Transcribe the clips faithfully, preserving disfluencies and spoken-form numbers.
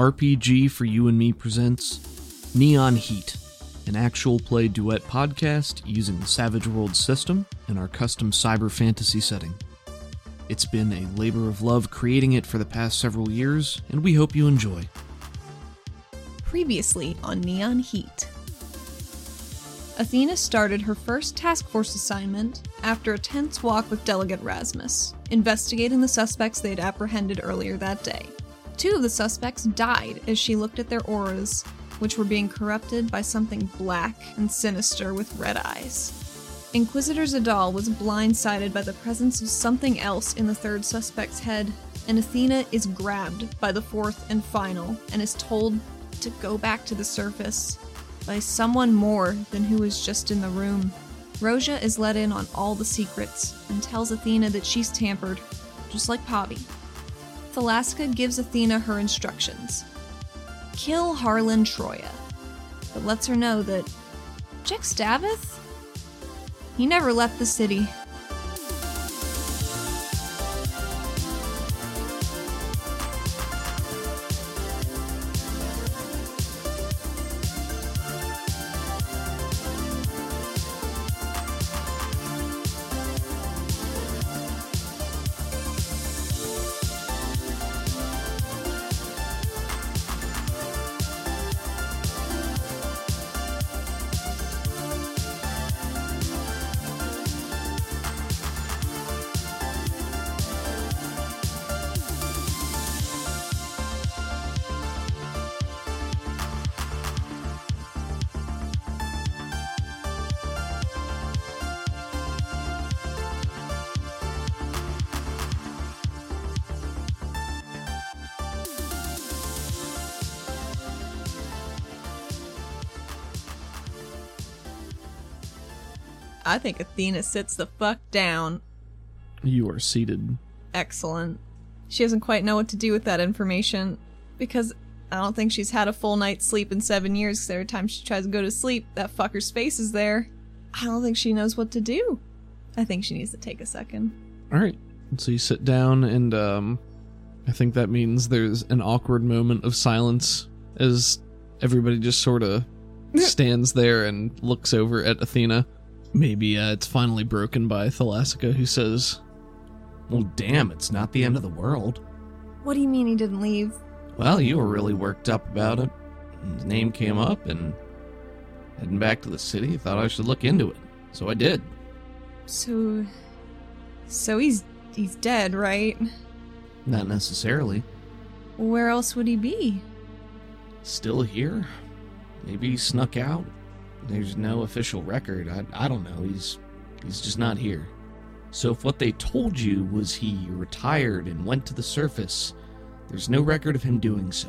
R P G for You and Me presents Neon Heat, an actual play duet podcast using the Savage Worlds system and our custom cyber fantasy setting. It's been a labor of love creating it for the past several years, and we hope you enjoy. Previously on Neon Heat. Athena started her first task force assignment after a tense walk with Delegate Rasmus, investigating the suspects they'd apprehended earlier that day. Two of the suspects died as she looked at their auras, which were being corrupted by something black and sinister with red eyes. Inquisitor Zadal was blindsided by the presence of something else in the third suspect's head, and Athena is grabbed by the fourth and final, and is told to go back to the surface by someone more than who was just in the room. Roja is let in on all the secrets and tells Athena that she's tampered, just like Pavi. Thalaska gives Athena her instructions. Kill Harlan Troia, but lets her know that Jack Stabbeth? He never left the city. I think Athena sits the fuck down. You are seated. Excellent. She doesn't quite know what to do with that information, because I don't think she's had a full night's sleep in seven years, because every time she tries to go to sleep, that fucker's face is there. I don't think she knows what to do. I think she needs to take a second. Alright, so you sit down, and um, I think that means there's an awkward moment of silence, as everybody just sort of stands there and looks over at Athena. Maybe uh, it's finally broken by Thalassica, who says, "Well, damn, it's not the end of the world." What do you mean he didn't leave? Well, you were really worked up about it. His name came up, and heading back to the city, I thought I should look into it. So I did. So... So he's he's dead, right? Not necessarily. Where else would he be? Still here. Maybe he snuck out. There's no official record. I I don't know. He's he's just not here. So if what they told you was he retired and went to the surface, there's no record of him doing so.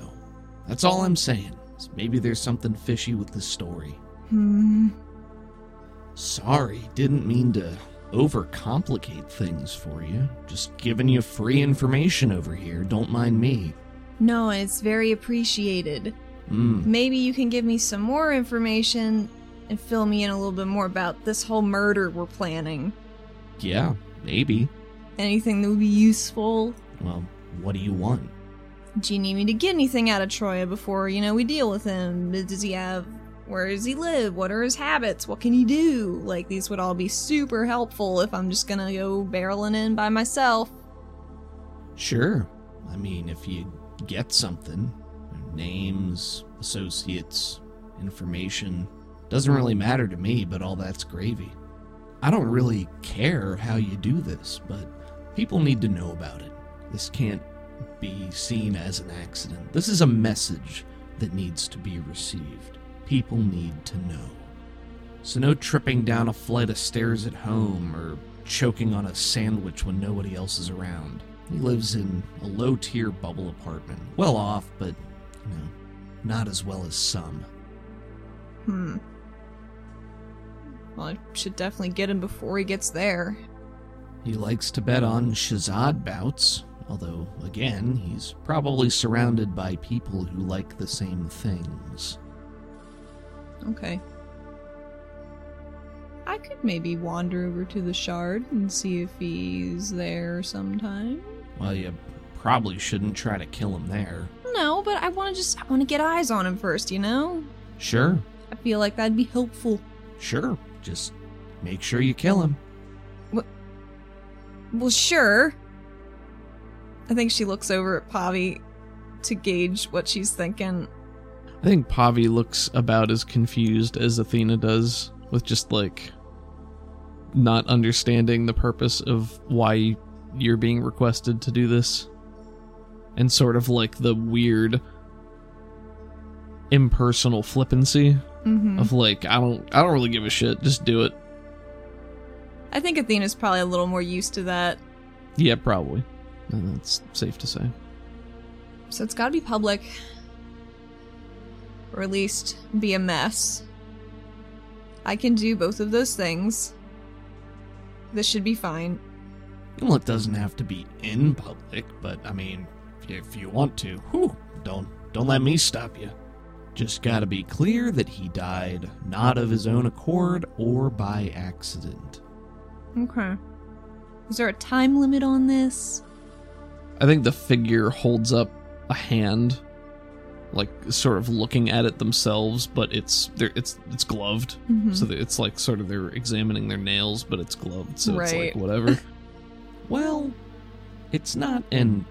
That's all I'm saying. So maybe there's something fishy with the story. Hmm. Sorry, didn't mean to overcomplicate things for you. Just giving you free information over here. Don't mind me. No, it's very appreciated. Mm. Maybe you can give me some more information and fill me in a little bit more about this whole murder we're planning. Yeah, maybe. Anything that would be useful? Well, what do you want? Do you need me to get anything out of Troia before, you know, we deal with him? Does he have... Where does he live? What are his habits? What can he do? Like, these would all be super helpful if I'm just gonna go barreling in by myself. Sure. I mean, if you get something... Names, associates, information... Doesn't really matter to me, but all that's gravy. I don't really care how you do this, but people need to know about it. This can't be seen as an accident. This is a message that needs to be received. People need to know. So no tripping down a flight of stairs at home or choking on a sandwich when nobody else is around. He lives in a low-tier bubble apartment. Well off, but, you know, not as well as some. Hmm. Well, I should definitely get him before he gets there. He likes to bet on Shazad bouts, although, again, he's probably surrounded by people who like the same things. Okay. I could maybe wander over to the Shard and see if he's there sometime. Well, you probably shouldn't try to kill him there. know, but I want to just, I want to get eyes on him first, you know? Sure. I feel like that'd be helpful. Sure. Just make sure you kill him. What? Well, sure. I think she looks over at Pavi to gauge what she's thinking. I think Pavi looks about as confused as Athena does, with just, like, not understanding the purpose of why you're being requested to do this. And sort of, like, the weird impersonal flippancy mm-hmm. of, like, I don't, I don't really give a shit, just do it. I think Athena's probably a little more used to that. Yeah, probably. And that's safe to say. So it's gotta be public. Or at least be a mess. I can do both of those things. This should be fine. Well, it doesn't have to be in public, but, I mean, if you want to, whew, don't, don't let me stop you. Just gotta be clear that he died not of his own accord or by accident. Okay. Is there a time limit on this? I think the figure holds up a hand, like, sort of looking at it themselves, but it's they're, it's it's gloved, mm-hmm. so it's like sort of they're examining their nails, but it's gloved, so right. It's like whatever. Well, it's not an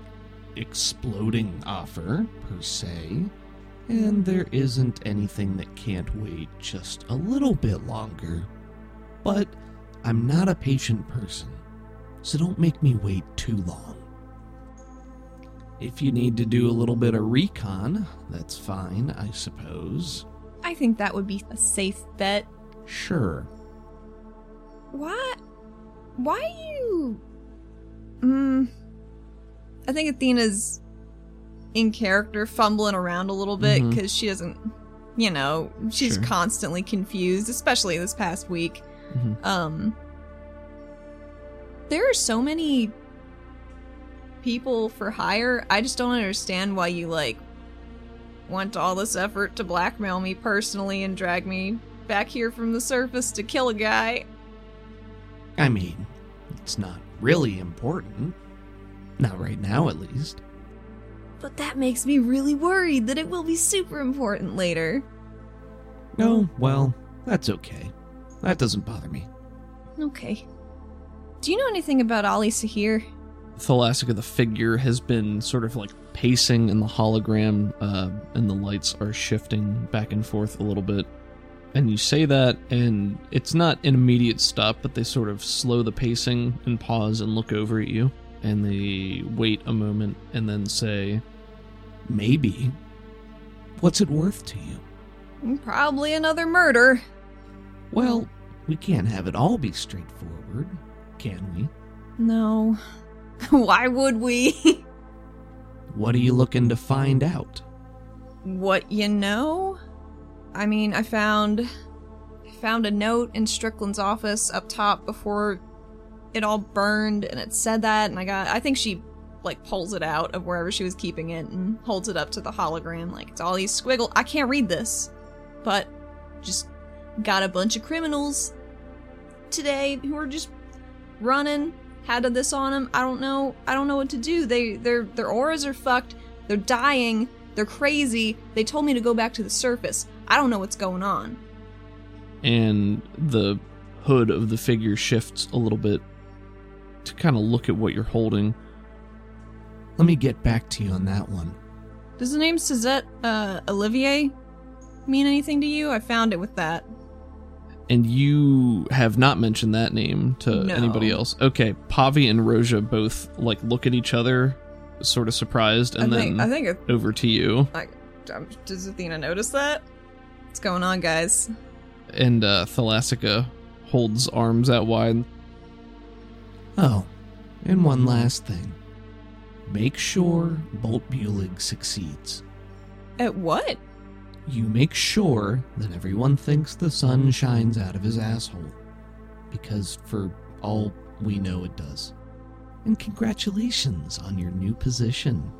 exploding offer per se, and there isn't anything that can't wait just a little bit longer. But I'm not a patient person, so don't make me wait too long. If you need to do a little bit of recon, that's fine, I suppose. I think that would be a safe bet. Sure. Why? Why you? Hmm. I think Athena's in character fumbling around a little bit because mm-hmm. she doesn't, you know, she's sure. constantly confused, especially this past week. Mm-hmm. Um. There are so many people for hire. I just don't understand why you, like, went to all this effort to blackmail me personally and drag me back here from the surface to kill a guy. I mean, it's not really important. Not right now, at least. But that makes me really worried that it will be super important later. Oh, well, that's okay. That doesn't bother me. Okay. Do you know anything about Ali Sahir? Thalaska, the figure, has been sort of like pacing in the hologram, uh, and the lights are shifting back and forth a little bit. And you say that, and it's not an immediate stop, but they sort of slow the pacing and pause and look over at you. And they wait a moment and then say, maybe. What's it worth to you? Probably another murder. Well, we can't have it all be straightforward, can we? No. Why would we? What are you looking to find out? What you know? I mean, I found I found a note in Strickland's office up top before it all burned, and it said that, and I got I think she, like, pulls it out of wherever she was keeping it and holds it up to the hologram, like, it's all these squiggle. I can't read this, but just got a bunch of criminals today who are just running. Had this on them. I don't know. I don't know what to do. They, their, their auras are fucked. They're dying. They're crazy. They told me to go back to the surface. I don't know what's going on. And the hood of the figure shifts a little bit to kind of look at what you're holding. Let me get back to you on that one. Does the name Suzette uh, Olivier mean anything to you? I found it with that. And you have not mentioned that name to no. anybody else. Okay, Pavi and Roja both, like, look at each other, sort of surprised, and I think, then I think it, over to you. I, does Athena notice that? What's going on, guys? And uh, Thalassica holds arms out wide. Oh, and one last thing. Make sure Bolt Bulig succeeds. At what? You make sure that everyone thinks the sun shines out of his asshole, because for all we know it does. And congratulations on your new position.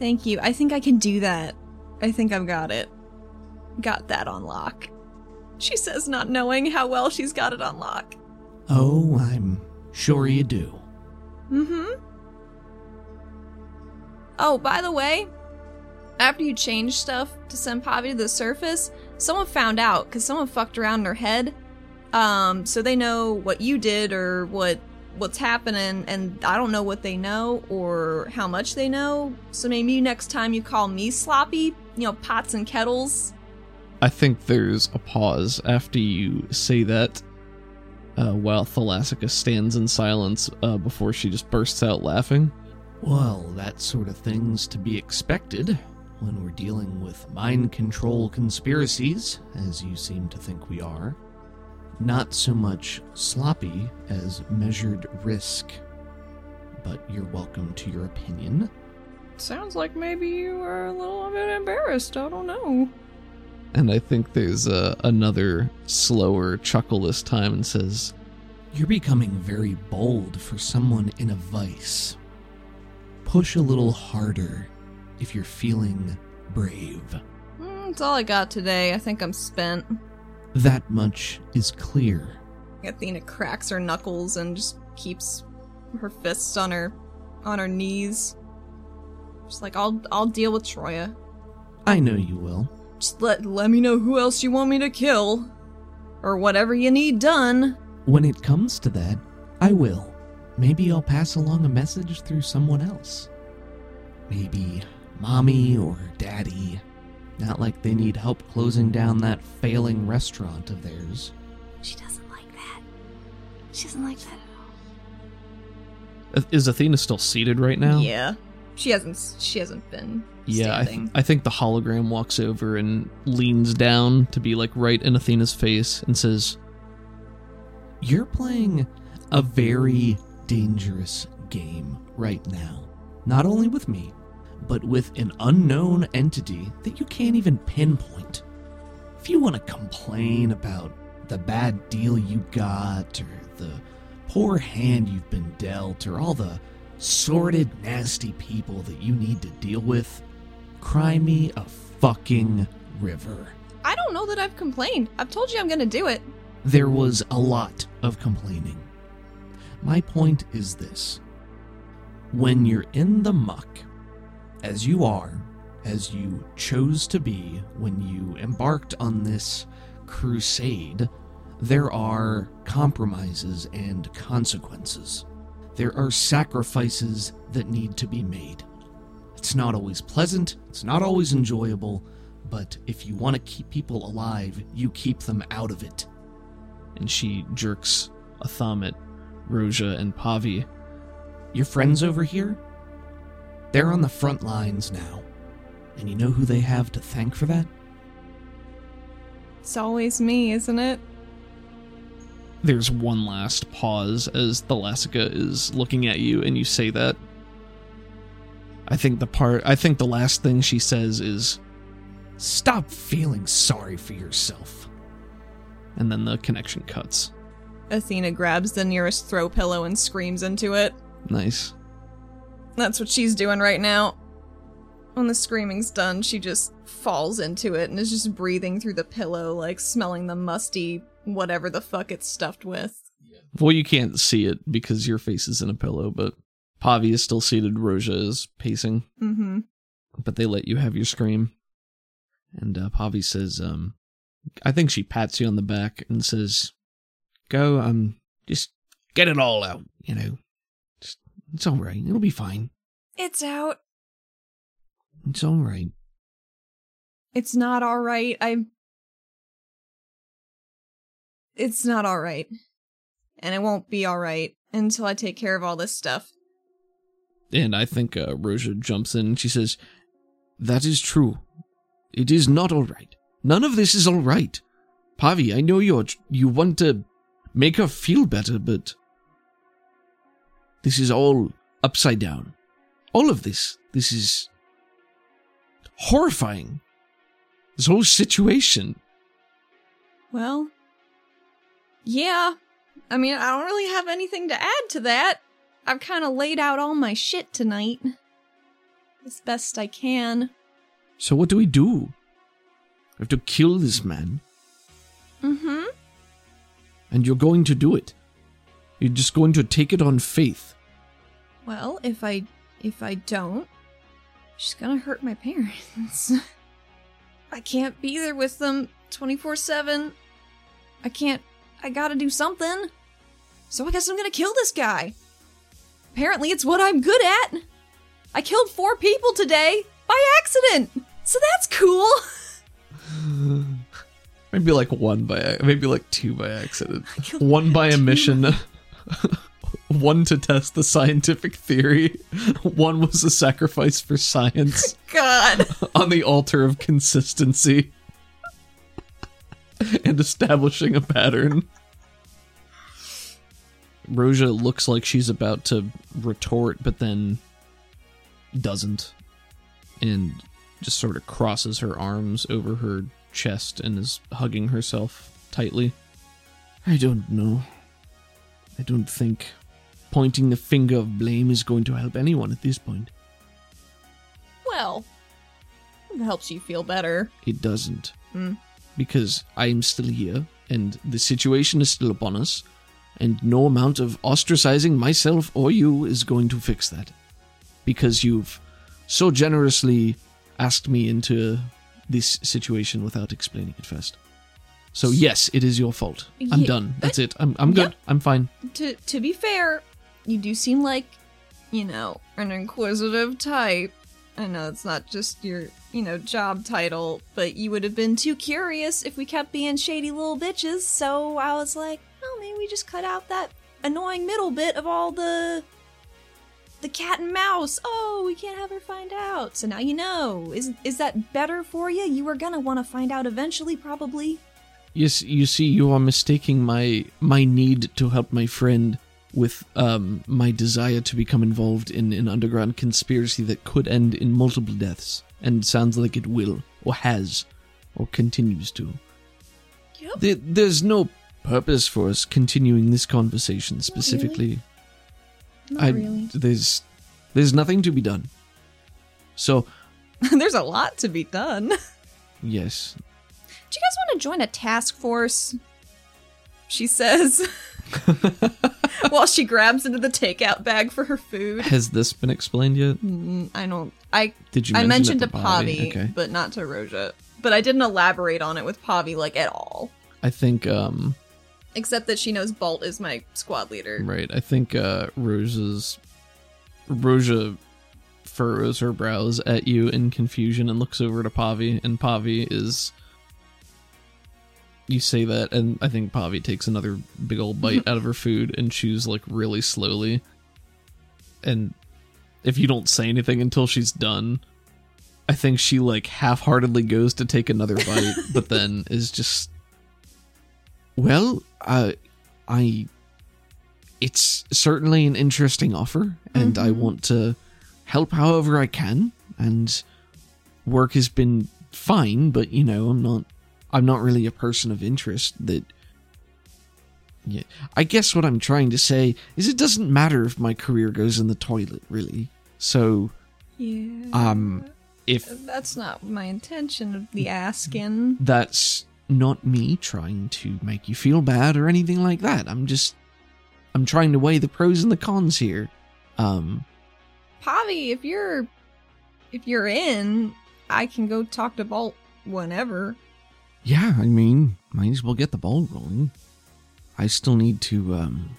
Thank you. I think I can do that. I think I've got it. Got that on lock. She says, not knowing how well she's got it on lock. Oh, I'm sure you do. Mm-hmm. Oh, by the way, After you changed stuff to send Pavi to the surface, someone found out, because someone fucked around in her head. Um, so they know what you did or what what's happening, and I don't know what they know or how much they know. So maybe next time you call me sloppy, you know, pots and kettles. I think there's a pause after you say that, uh, while Thalassica stands in silence uh, before she just bursts out laughing. Well, that sort of thing's to be expected when we're dealing with mind control conspiracies, as you seem to think we are. Not so much sloppy as measured risk, but you're welcome to your opinion. Sounds like maybe you are a little bit embarrassed, I don't know. And I think there's uh, another slower chuckle this time and says, You're becoming very bold for someone in a vice. Push a little harder if you're feeling brave. Mm, that's all I got today. I think I'm spent. That much is clear. Athena cracks her knuckles and just keeps her fists on her on her knees. Just like, I'll I'll deal with Troia. I know you will. Just let, let me know who else you want me to kill. Or whatever you need done. When it comes to that, I will. Maybe I'll pass along a message through someone else. Maybe Mommy or Daddy. Not like they need help closing down that failing restaurant of theirs. She doesn't like that. She doesn't like that at all. Is Athena still seated right now? Yeah. She hasn't She hasn't been yeah, standing. Yeah, I, th- I think the hologram walks over and leans down to be, like, right in Athena's face and says, You're playing a very dangerous game right now. Not only with me, but with an unknown entity that you can't even pinpoint. If you want to complain about the bad deal you got, or the poor hand you've been dealt, or all the sordid, nasty people that you need to deal with, cry me a fucking river. I don't know that I've complained. I've told you I'm gonna do it. There was a lot of complaining. My point is this. When you're in the muck, as you are, as you chose to be when you embarked on this crusade, there are compromises and consequences. There are sacrifices that need to be made. It's not always pleasant, it's not always enjoyable, but if you want to keep people alive, you keep them out of it. And she jerks a thumb at Roja and Pavi. Your friends over here? They're on the front lines now. And you know who they have to thank for that? It's always me, isn't it? There's one last pause as Thalassica is looking at you and you say that. I think the part, I think the last thing she says is, Stop feeling sorry for yourself. And then the connection cuts. Athena grabs the nearest throw pillow and screams into it. Nice. That's what she's doing right now. When the screaming's done, she just falls into it and is just breathing through the pillow, like smelling the musty whatever the fuck it's stuffed with. Well, you can't see it because your face is in a pillow, but Pavi is still seated, Roja is pacing. Mm-hmm. But they let you have your scream. And uh, Pavi says, um, I think she pats you on the back and says, Go, um, just get it all out, you know. Just, it's all right, it'll be fine. It's out. It's all right. It's not all right, I'm... It's not alright. And it won't be alright until I take care of all this stuff. And I think uh, Roja jumps in and she says, That is true. It is not alright. None of this is alright. Pavi, I know you're, you want to make her feel better, but this is all upside down. All of this. This is horrifying. This whole situation. Well... Yeah, I mean, I don't really have anything to add to that. I've kind of laid out all my shit tonight. As best I can. So what do we do? We have to kill this man. Mm-hmm. And you're going to do it. You're just going to take it on faith. Well, if I, if I don't, she's gonna hurt my parents. I can't be there with them twenty-four seven. I can't... I gotta do something. So I guess I'm gonna kill this guy. Apparently it's what I'm good at. I killed four people today by accident. So that's cool. Maybe like one by... Maybe like two by accident. One by omission. One to test the scientific theory. One was a sacrifice for science. God. On the altar of consistency. And establishing a pattern. Roja looks like she's about to retort, but then doesn't. And just sort of crosses her arms over her chest and is hugging herself tightly. I don't know. I don't think pointing the finger of blame is going to help anyone at this point. Well, it helps you feel better. It doesn't. Mm. Because I am still here, and the situation is still upon us, and no amount of ostracizing myself or you is going to fix that. Because you've so generously asked me into this situation without explaining it first. So yes, it is your fault. I'm yeah, done. That's it. I'm I'm good. Yep. I'm fine. To to be fair, you do seem like, you know, an inquisitive type. I know it's not just your, you know, job title, but you would have been too curious if we kept being shady little bitches. So I was like, oh, maybe we just cut out that annoying middle bit of all the the cat and mouse. Oh, we can't have her find out. So now you know. Is is that better for you? You were gonna want to find out eventually, probably. Yes, you see, you are mistaking my my need to help my friend with um my desire to become involved in an underground conspiracy that could end in multiple deaths, and sounds like it will, or has, or continues to. Yep. There, there's no purpose for us continuing this conversation specifically. Not really. Not I, really. There's, there's nothing to be done. So... There's a lot to be done. Yes. Do you guys want to join a task force? She says, while she grabs into the takeout bag for her food. Has this been explained yet? Mm, I don't. I did. You I mentioned to Pavi, okay. But not to Roja. But I didn't elaborate on it with Pavi like at all. I think. Um, Except that she knows Bolt is my squad leader. Right. I think uh, Roja's Roja furrows her brows at you in confusion and looks over to Pavi, and Pavi is. You say that, and I think Pavi takes another big old bite out of her food and chews, like, really slowly. And if you don't say anything until she's done, I think she, like, half-heartedly goes to take another bite, but then is just... Well, uh, I... It's certainly an interesting offer, and mm-hmm. I want to help however I can, and work has been fine, but, you know, I'm not... I'm not really a person of interest that... Yeah. I guess what I'm trying to say is it doesn't matter if my career goes in the toilet, really. So, yeah. um, if... That's not my intention of the asking. That's not me trying to make you feel bad or anything like that. I'm just... I'm trying to weigh the pros and the cons here. Um... Pavi, if you're... If you're in, I can go talk to Bolt whenever... Yeah, I mean, might as well get the ball rolling. I still need to, um,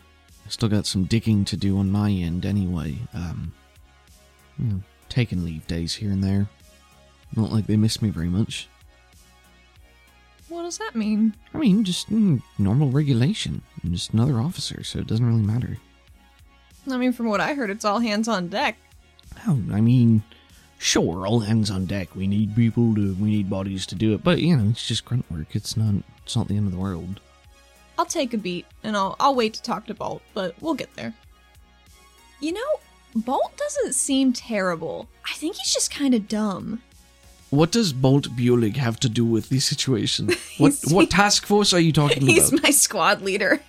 I still got some digging to do on my end anyway. Um, you know, taking leave days here and there. Not like they miss me very much. What does that mean? I mean, just mm, normal regulation. I'm just another officer, so it doesn't really matter. I mean, from what I heard, it's all hands on deck. Oh, I mean... Sure, all hands on deck. We need people to, we need bodies to do it. But, you know, it's just grunt work. It's not, it's not the end of the world. I'll take a beat, and I'll, I'll wait to talk to Bolt, but we'll get there. You know, Bolt doesn't seem terrible. I think he's just kind of dumb. What does Bolt Bulig have to do with the situation? What what task force are you talking about? He's my squad leader.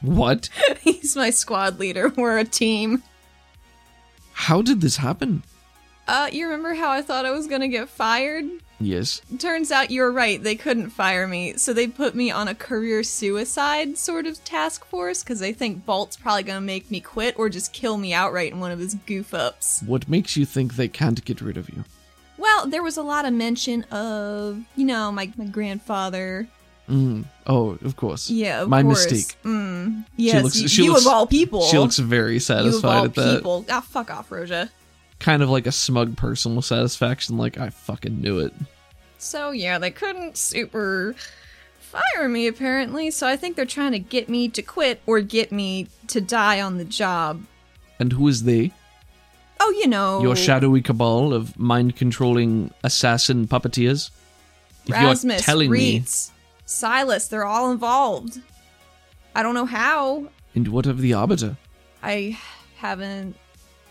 What? He's my squad leader. We're a team. How did this happen? Uh, you remember how I thought I was gonna get fired? Yes. Turns out you were right, they couldn't fire me, so they put me on a career suicide sort of task force, because they think Bolt's probably gonna make me quit or just kill me outright in one of his goof-ups. What makes you think they can't get rid of you? Well, there was a lot of mention of, you know, my, my grandfather. Mm. Oh, of course. Yeah, of my course. Mystique. Mm. Yes, she looks, you, she you looks, of all people. She looks very satisfied at that. People. Ah, fuck off, Roja. Kind of like a smug personal satisfaction, like, I fucking knew it. So, yeah, they couldn't super fire me, apparently, so I think they're trying to get me to quit or get me to die on the job. And who is they? Oh, you know... Your shadowy cabal of mind-controlling assassin puppeteers? If Rasmus, telling Reeds, me... Silas, they're all involved. I don't know how. And what of the Arbiter? I haven't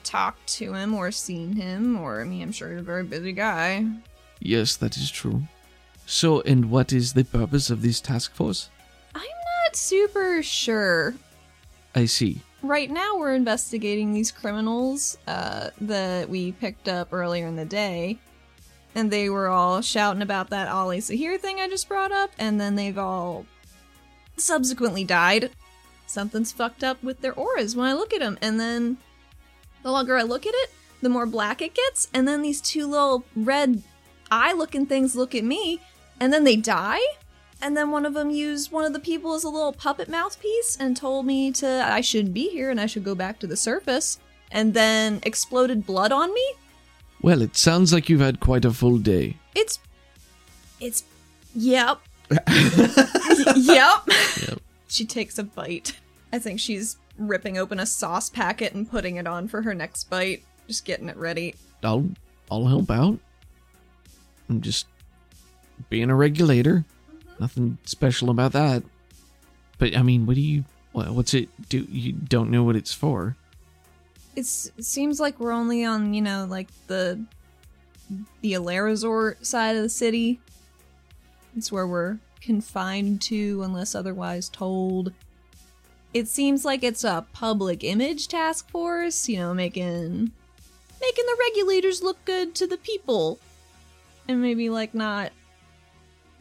talked to him or seen him, or, I mean, I'm sure he's a very busy guy. Yes, that is true. So, and what is the purpose of this task force? I'm not super sure. I see. Right now, we're investigating these criminals uh, that we picked up earlier in the day. And they were all shouting about that Ali Sahir thing I just brought up. And then they've all subsequently died. Something's fucked up with their auras when I look at them. And then the longer I look at it, the more black it gets. And then these two little red eye-looking things look at me. And then they die. And then one of them used one of the people as a little puppet mouthpiece and told me to I shouldn't be here and I should go back to the surface, and then exploded blood on me. Well, it sounds like you've had quite a full day. It's... It's... Yep. yep. Yep. She takes a bite. I think she's ripping open a sauce packet and putting it on for her next bite. Just getting it ready. I'll... I'll help out. I'm just... being a regulator. Nothing special about that. But, I mean, what do you... What's it... do you don't know what it's for? It's, it seems like we're only on, you know, like, the... the OleraZord side of the city. It's where we're confined to, unless otherwise told. It seems like it's a public image task force, you know, making... making the regulators look good to the people. And maybe, like, not...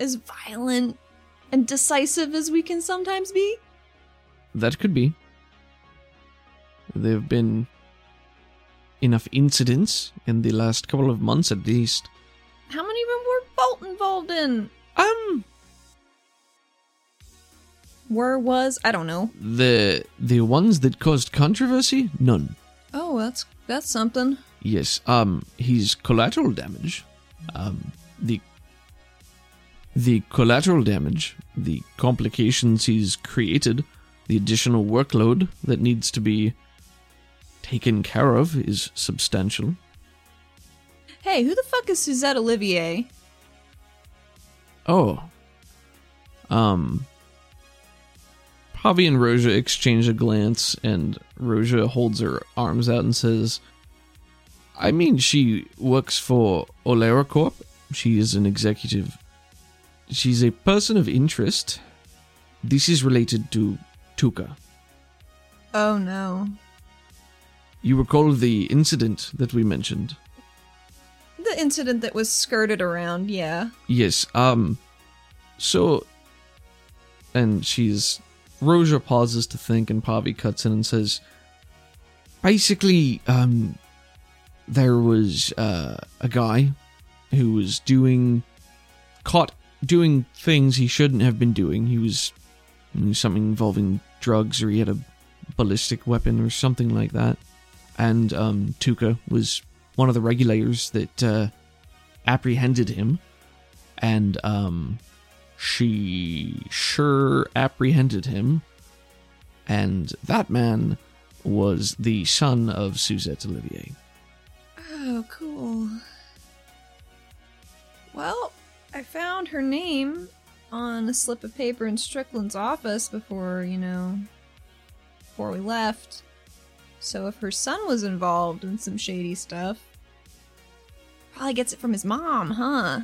as violent and decisive as we can sometimes be? That could be. There have been enough incidents in the last couple of months at least. How many of them were Bolt involved in? Um. Where was? I don't know. The the ones that caused controversy? None. Oh, that's that's something. Yes, um, his collateral damage. Um, the... The collateral damage, the complications he's created, the additional workload that needs to be taken care of is substantial. Hey, who the fuck is Suzette Olivier? Oh. Um. Pavi and Roja exchange a glance, and Roja holds her arms out and says, I mean, she works for OleraCorp. She is an executive... She's a person of interest. This is related to Tuca. Oh, no. You recall the incident that we mentioned? The incident that was skirted around, yeah. Yes, um... So... And she's... Roja pauses to think, and Pavi cuts in and says... Basically, um... there was, uh, a guy who was doing... caught... doing things he shouldn't have been doing. He was something involving drugs, or he had a ballistic weapon or something like that. And um, Tuca was one of the regulators that uh, apprehended him. And um, she sure apprehended him. And that man was the son of Suzette Olivier. Oh, cool. Well... I found her name on a slip of paper in Strickland's office before, you know, before we left. So if her son was involved in some shady stuff, probably gets it from his mom, huh?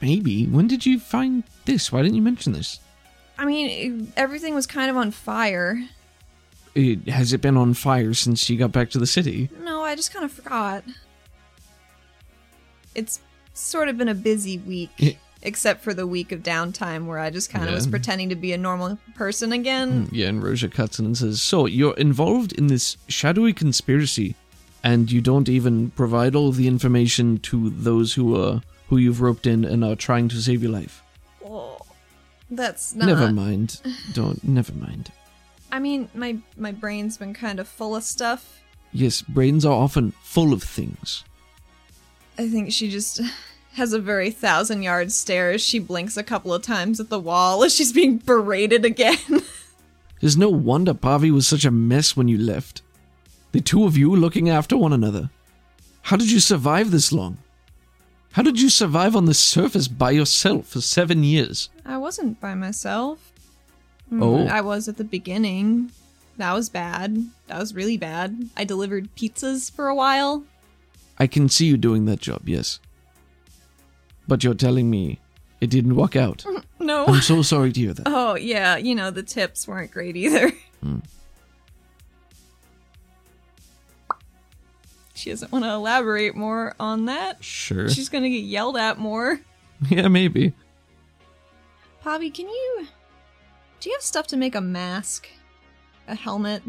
Maybe. When did you find this? Why didn't you mention this? I mean, it, everything was kind of on fire. It, has it been on fire since you got back to the city? No, I just kind of forgot. It's... sort of been a busy week, except for the week of downtime where I just kind of yeah. was pretending to be a normal person again. Yeah, and Roja cuts in and says, so you're involved in this shadowy conspiracy and you don't even provide all the information to those who are who you've roped in and are trying to save your life. Oh, that's not. Never mind. Don't. Never mind. I mean, my my brain's been kind of full of stuff. Yes, brains are often full of things. I think she just has a very thousand-yard stare as she blinks a couple of times at the wall as she's being berated again. There's no wonder Pavi was such a mess when you left. The two of you looking after one another. How did you survive this long? How did you survive on the surface by yourself for seven years? I wasn't by myself. Oh. I was at the beginning. That was bad. That was really bad. I delivered pizzas for a while. I can see you doing that job, yes. But you're telling me it didn't work out. No. I'm so sorry to hear that. Oh, yeah. You know, the tips weren't great either. Mm. She doesn't want to elaborate more on that. Sure. She's going to get yelled at more. Yeah, maybe. Pavi, can you... Do you have stuff to make a mask? A helmet?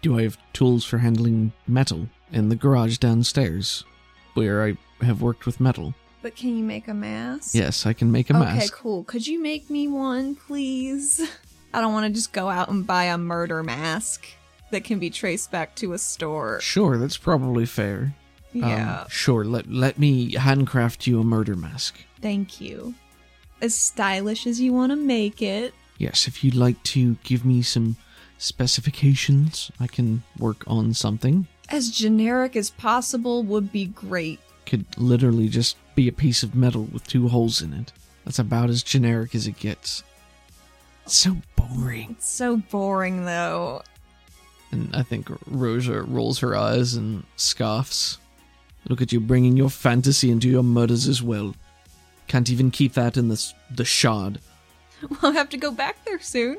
Do I have tools for handling metal in the garage downstairs, where I have worked with metal? But can you make a mask? Yes, I can make a okay, mask. Okay, cool. Could you make me one, please? I don't want to just go out and buy a murder mask that can be traced back to a store. Sure, that's probably fair. Yeah. Um, sure, let let me handcraft you a murder mask. Thank you. As stylish as you want to make it. Yes, if you'd like to give me some specifications, I can work on something. As generic as possible would be great. Could literally just be a piece of metal with two holes in it. That's about as generic as it gets. It's so boring. It's so boring, though. And I think Roja rolls her eyes and scoffs. Look at you bringing your fantasy into your murders as well. Can't even keep that in the, the shard. We'll have to go back there soon.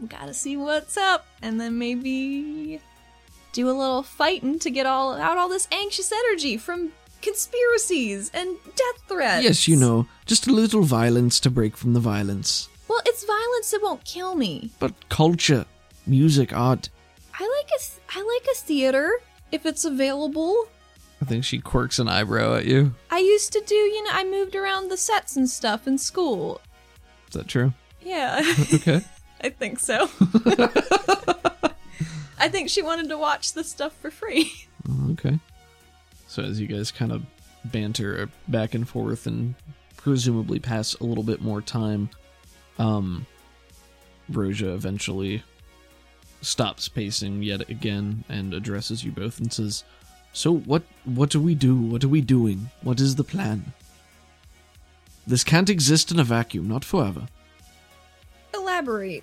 We gotta see what's up. And then maybe do a little fighting to get all out all this anxious energy from conspiracies and death threats. Yes, you know, just a little violence to break from the violence. Well, it's violence that won't kill me. But culture, music, art... I like a th- I like a theater, if it's available. I think she quirks an eyebrow at you. I used to do, you know, I moved around the sets and stuff in school. Is that true? Yeah. Okay. I think so. I think she wanted to watch the stuff for free. Okay. So as you guys kind of banter back and forth and presumably pass a little bit more time, um, Roja eventually... stops pacing yet again and addresses you both and says, So what what do we do? What are we doing? What is the plan? This can't exist in a vacuum, not forever. Elaborate.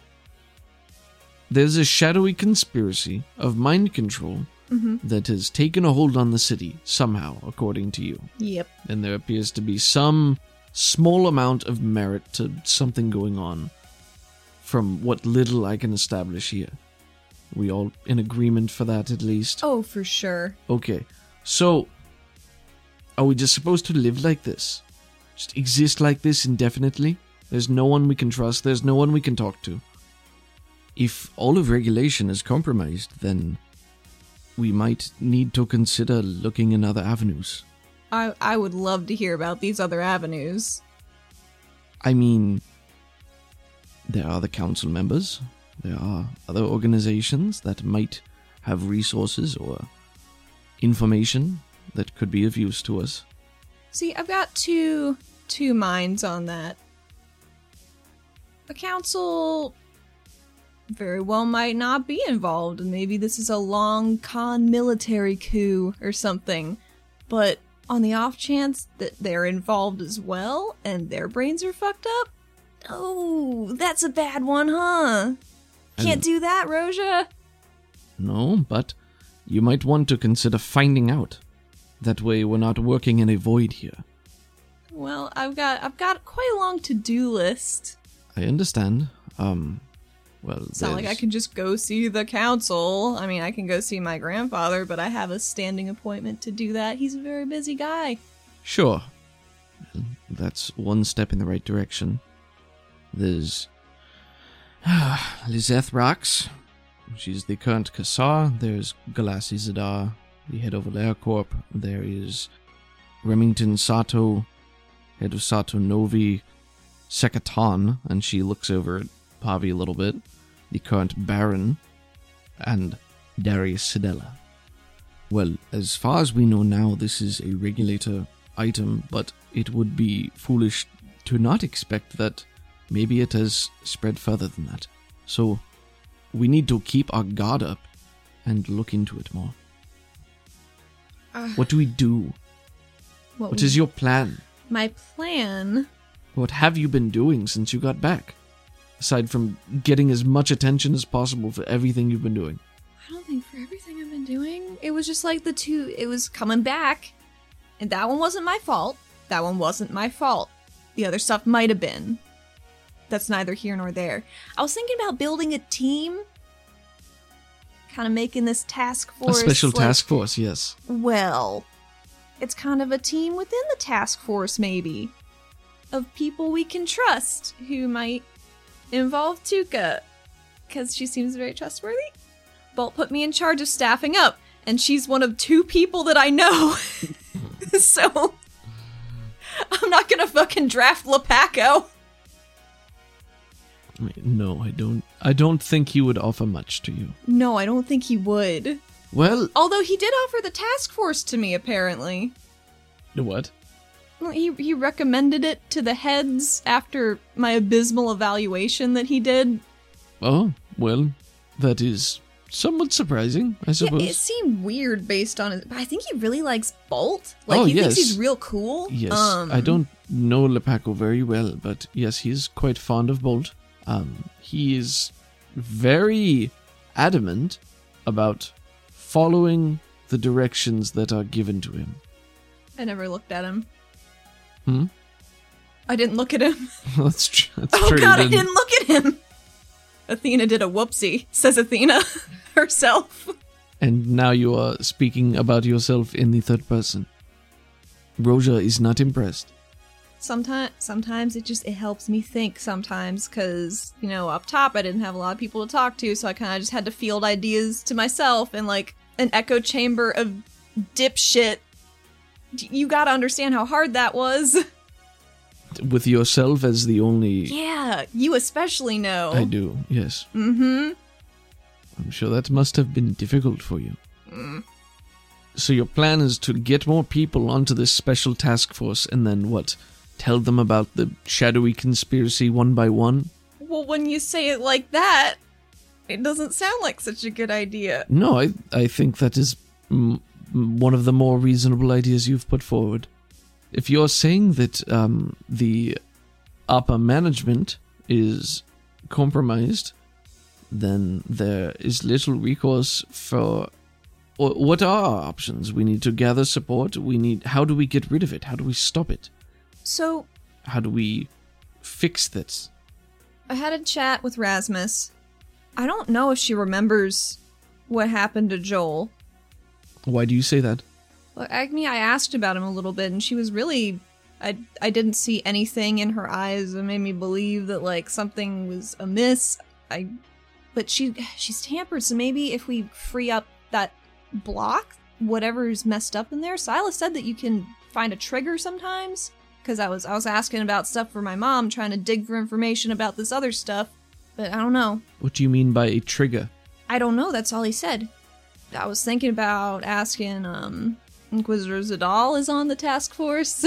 There's a shadowy conspiracy of mind control mm-hmm. that has taken a hold on the city, somehow, according to you. Yep. And there appears to be some small amount of merit to something going on from what little I can establish here. We all in agreement for that, at least? Oh, for sure. Okay. So, are we just supposed to live like this? Just exist like this indefinitely? There's no one we can trust. There's no one we can talk to. If all of regulation is compromised, then we might need to consider looking in other avenues. I, I would love to hear about these other avenues. I mean, there are the council members... There are other organizations that might have resources or information that could be of use to us. See, I've got two two minds on that. A council very well might not be involved, and maybe this is a long con military coup or something. But on the off chance that they're involved as well, and their brains are fucked up, oh, that's a bad one, huh? Can't do that, Roja. No, but you might want to consider finding out. That way we're not working in a void here. Well, I've got I've got quite a long to-do list. I understand. Um, well, it's not like I can just go see the council. I mean, I can go see my grandfather, but I have a standing appointment to do that. He's a very busy guy. Sure. That's one step in the right direction. There's... Lizeth Rox, She's the current Kassar. There's Galassi Zadar, the head of OleraCorp. There is Remington Sato, head of Sato Novi Sekatan, and she looks over at Pavi a little bit, the current Baron, and Darius Sedella. Well, as far as we know now, this is a regulator item, but it would be foolish to not expect that maybe it has spread further than that. So we need to keep our guard up and look into it more. Uh, what do we do? What, what we, is your plan? My plan? What have you been doing since you got back? Aside from getting as much attention as possible for everything you've been doing. I don't think for everything I've been doing. It was just like the two, it was coming back. And that one wasn't my fault. That one wasn't my fault. The other stuff might have been. That's neither here nor there. I was thinking about building a team. Kind of making this task force. A special like, task force, yes. Well, it's kind of a team within the task force, maybe. Of people we can trust who might involve Tuca. Because she seems very trustworthy. Bolt put me in charge of staffing up. And she's one of two people that I know. So, I'm not going to fucking draft Lepaco. No, I don't. I don't think he would offer much to you. No, I don't think he would. Well, although he did offer the task force to me, apparently. What? Well, he he recommended it to the heads after my abysmal evaluation that he did. Oh well, that is somewhat surprising, I suppose. Yeah, it seemed weird based on it. But I think he really likes Bolt. Like oh, he yes. thinks he's real cool. Yes, um, I don't know Lepaco very well, but yes, he's quite fond of Bolt. Um, he is very adamant about following the directions that are given to him. I never looked at him. Hmm? I didn't look at him. that's tr- that's oh, true. Oh god, I didn't look at him! Athena did a whoopsie, says Athena herself. And now you are speaking about yourself in the third person. Roja is not impressed. Sometimes sometimes it just it helps me think sometimes because, you know, up top I didn't have a lot of people to talk to, so I kind of just had to field ideas to myself in like an echo chamber of dipshit. You gotta understand how hard that was. With yourself as the only... Yeah, you especially know. I do, yes. Mm-hmm. I'm sure that must have been difficult for you. Mm. So your plan is to get more people onto this special task force and then what? Tell them about the shadowy conspiracy one by one? Well, when you say it like that, it doesn't sound like such a good idea. No, I I think that is m- one of the more reasonable ideas you've put forward. If you're saying that um, the upper management is compromised, then there is little recourse for... Or what are our options? We need to gather support. We need... How do we get rid of it? How do we stop it? So, how do we fix this? I had a chat with Rasmus. I don't know if she remembers what happened to Joel. Why do you say that? Well, I mean, I asked about him a little bit, and she was really... I, I didn't see anything in her eyes that made me believe that, like, something was amiss. I, But she she's tampered, so maybe if we free up that block, whatever's messed up in there... Silas said that you can find a trigger sometimes... Because I was I was asking about stuff for my mom, trying to dig for information about this other stuff, but I don't know. What do you mean by a trigger? I don't know, that's all he said. I was thinking about asking, um, Inquisitor Zadal is on the task force.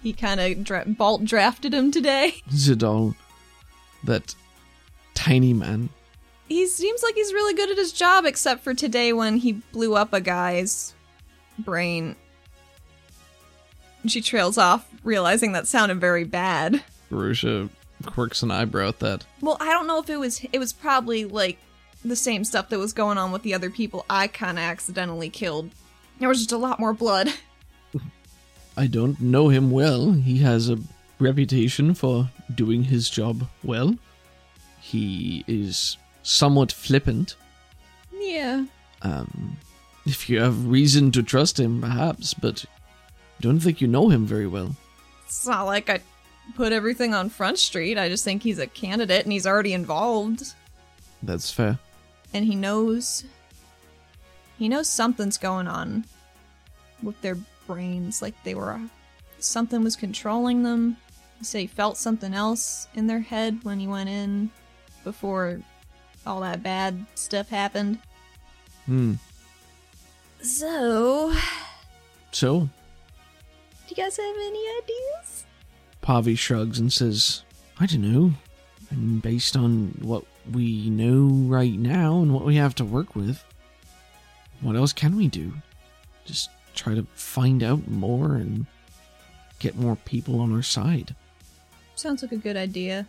He kind of dra- Bolt drafted him today. Zadal, that tiny man. He seems like he's really good at his job, except for today when he blew up a guy's brain. She trails off, realizing that sounded very bad. Roja quirks an eyebrow at that. Well, I don't know if it was... It was probably, like, the same stuff that was going on with the other people I kind of accidentally killed. There was just a lot more blood. I don't know him well. He has a reputation for doing his job well. He is somewhat flippant. Yeah. Um, if you have reason to trust him, perhaps, but... Don't think you know him very well. It's not like I put everything on Front Street. I just think he's a candidate and he's already involved. That's fair. and he knows he knows something's going on with their brains, like they were something was controlling them. He said he felt something else in their head when he went in before all that bad stuff happened. Hmm. So. So? Do you guys have any ideas? Pavi shrugs and says, I don't know. And based on what we know right now and what we have to work with, what else can we do? Just try to find out more and get more people on our side. Sounds like a good idea.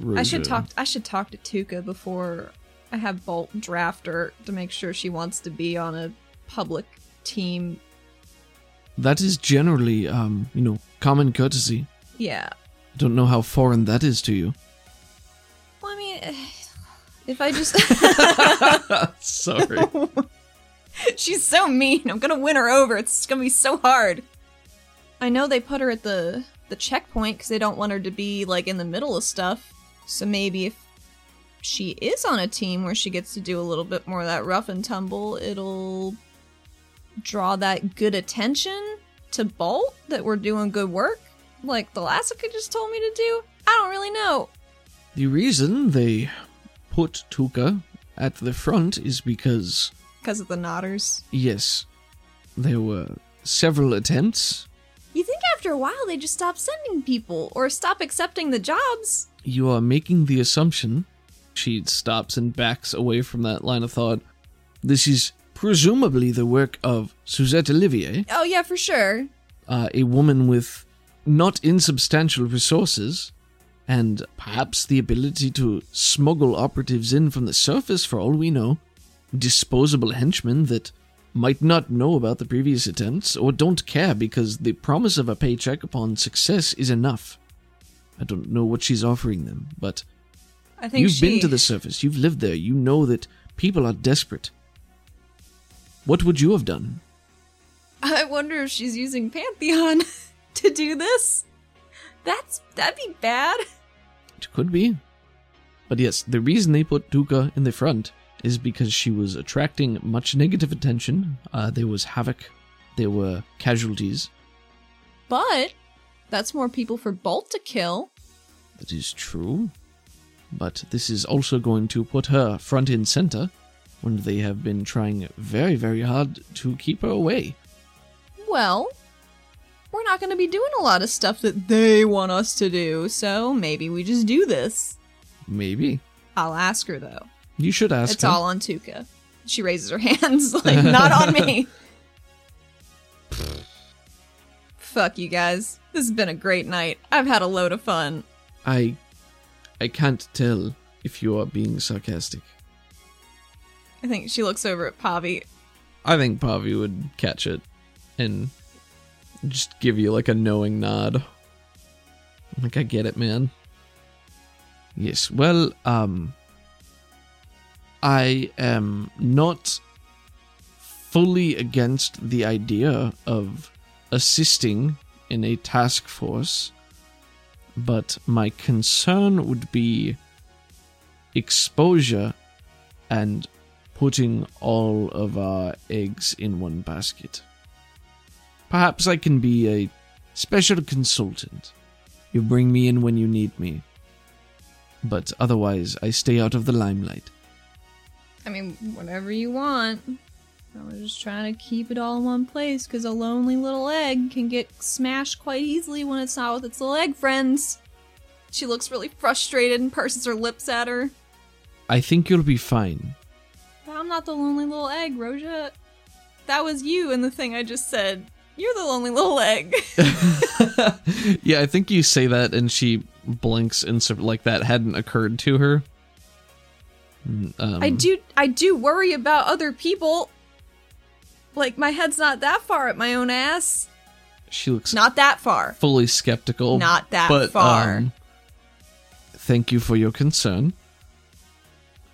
Roja. I should talk I should talk to Tuca before I have Bolt draft her to make sure she wants to be on a public team. That is generally, um, you know, common courtesy. Yeah. I don't know how foreign that is to you. Well, I mean, if I just... Sorry. She's so mean. I'm gonna win her over. It's gonna be so hard. I know they put her at the, the checkpoint because they don't want her to be, like, in the middle of stuff. So maybe if she is on a team where she gets to do a little bit more of that rough and tumble, it'll draw that good attention to Bolt that we're doing good work, like Thalaska just told me to do. I don't really know. The reason they put Tuca at the front is because... Because of the Nodders? Yes. There were several attempts. You think after a while they just stop sending people or stop accepting the jobs? You are making the assumption. She stops and backs away from that line of thought. This is presumably the work of Suzette Olivier. Oh, yeah, for sure. Uh, a woman with not insubstantial resources and perhaps the ability to smuggle operatives in from the surface, for all we know. Disposable henchmen that might not know about the previous attempts or don't care because the promise of a paycheck upon success is enough. I don't know what she's offering them, but... I think you've she... been to the surface. You've lived there. You know that people are desperate. What would you have done? I wonder if she's using Pantheon to do this. That's that'd be bad. It could be. But yes, the reason they put Tuca in the front is because she was attracting much negative attention. Uh, there was havoc. There were casualties. But that's more people for Bolt to kill. That is true. But this is also going to put her front and center when they have been trying very, very hard to keep her away. Well, we're not going to be doing a lot of stuff that they want us to do, so maybe we just do this. Maybe. I'll ask her, though. You should ask her. It's all on Tuca. She raises her hands, like, not on me. Fuck you guys. This has been a great night. I've had a load of fun. I... I can't tell if you are being sarcastic. I think she looks over at Pavi. I think Pavi would catch it and just give you like a knowing nod. Like, I get it, man. Yes, well, um, I am not fully against the idea of assisting in a task force. But my concern would be exposure and putting all of our eggs in one basket. Perhaps I can be a special consultant. You bring me in when you need me. But otherwise, I stay out of the limelight. I mean, whatever you want. I was just trying to keep it all in one place, because a lonely little egg can get smashed quite easily when it's not with its little egg friends. She looks really frustrated and purses her lips at her. I think you'll be fine. But I'm not the lonely little egg, Roja. That was you and the thing I just said. You're the lonely little egg. Yeah, I think you say that and she blinks and sort of like that hadn't occurred to her. Um, I do. I do worry about other people. Like, my head's not that far at my own ass. She looks... Not that far. Fully skeptical. Not that but, far. Um, thank you for your concern.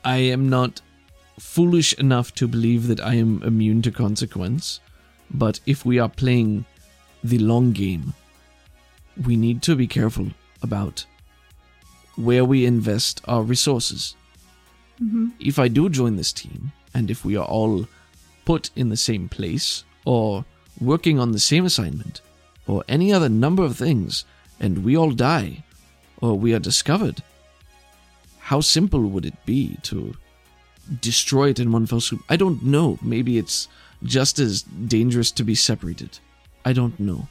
I am not foolish enough to believe that I am immune to consequence. But if we are playing the long game, we need to be careful about where we invest our resources. Mm-hmm. If I do join this team, and if we are all put in the same place, or working on the same assignment, or any other number of things, and we all die, or we are discovered, how simple would it be to destroy it in one fell swoop? I don't know. Maybe it's just as dangerous to be separated. I don't know.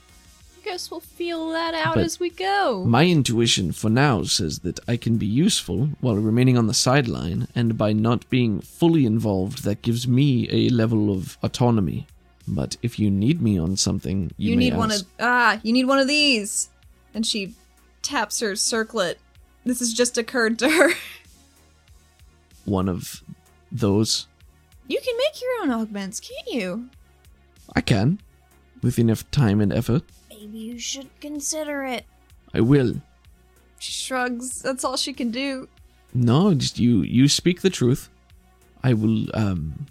I guess we'll feel that out but as we go. My intuition for now says that I can be useful while remaining on the sideline, and by not being fully involved, that gives me a level of autonomy. But if you need me on something, you, you may need ask. one of ah, you need one of these. And she taps her circlet. This has just occurred to her. One of those. You can make your own augments, can't you? I can, with enough time and effort. Maybe you should consider it. I will. She shrugs. That's all she can do. No, just you, you speak the truth. I will, um...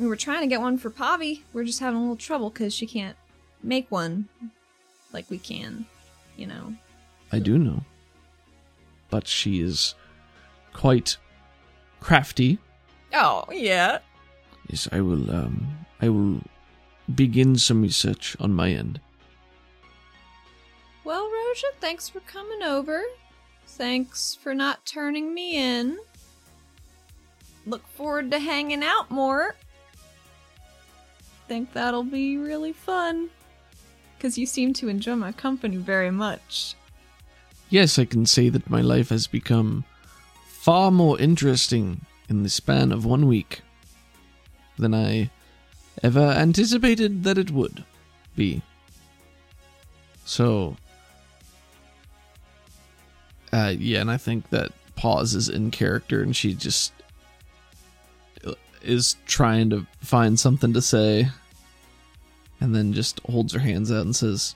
We were trying to get one for Pavi. We're just having a little trouble because she can't make one like we can, you know. I do know. But she is quite crafty. Oh, yeah. Yes, I will, um... I will begin some research on my end. Well, Roja, thanks for coming over. Thanks for not turning me in. Look forward to hanging out more. Think that'll be really fun. Because you seem to enjoy my company very much. Yes, I can say that my life has become far more interesting in the span of one week than I ever anticipated that it would be. So... Uh, yeah, and I think that pause is in character, and she just is trying to find something to say, and then just holds her hands out and says,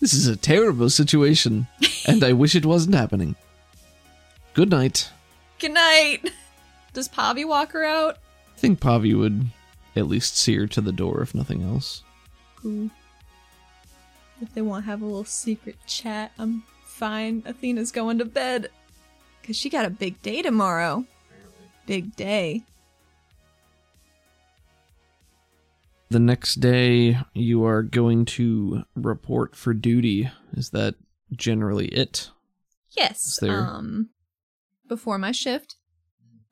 "This is a terrible situation, and I wish it wasn't happening. Good night." Good night. Does Pavi walk her out? I think Pavi would at least see her to the door, if nothing else. Cool. If they want to have a little secret chat, I'm fine. Athena's going to bed. Because she got a big day tomorrow. Big day. The next day, you are going to report for duty. Is that generally it? Yes. There... Um, before my shift,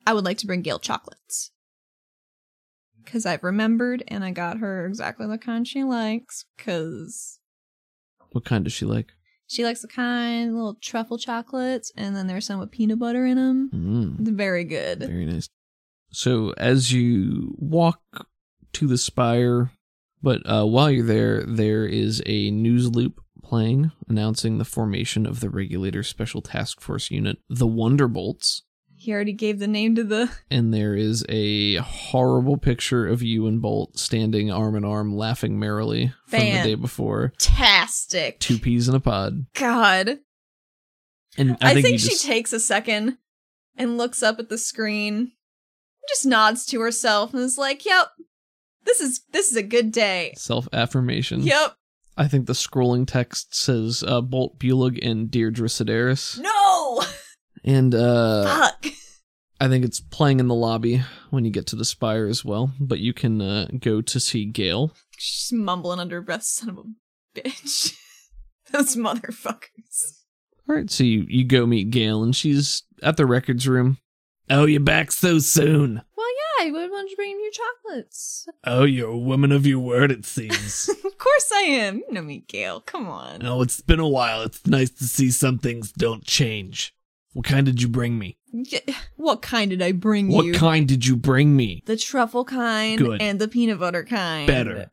I would like to bring Gale chocolates. Because I've remembered, and I got her exactly the kind she likes. Because... What kind does she like? She likes the kind, little truffle chocolates, and then there's some with peanut butter in them. Mm. Very good. Very nice. So as you walk to the spire, but uh, while you're there, there is a news loop playing, announcing the formation of the Regulator Special Task Force Unit, the Wonderbolts. He already gave the name to the... And there is a horrible picture of you and Bolt standing arm in arm, laughing merrily from Fan- the day before. Fantastic. Two peas in a pod. God. And I, I think, think she just... takes a second and looks up at the screen, just nods to herself and is like, yep, this is this is a good day. Self-affirmation. Yep. I think the scrolling text says uh, Bolt Bulig and Deirdre Sideris. No! And, uh... Fuck! I think it's playing in the lobby when you get to the spire as well, but you can uh, go to see Gale. She's mumbling under her breath, son of a bitch. Those motherfuckers. Alright, so you, you go meet Gale, and she's at the records room. Oh, you're back so soon! Well, yeah, I wanted to bring you chocolates. Oh, you're a woman of your word, it seems. Of course I am! You know me, Gale, come on. Oh, it's been a while. It's nice to see some things don't change. What kind did you bring me? What kind did I bring what you? What kind did you bring me? The truffle kind. Good. And the peanut butter kind. Better.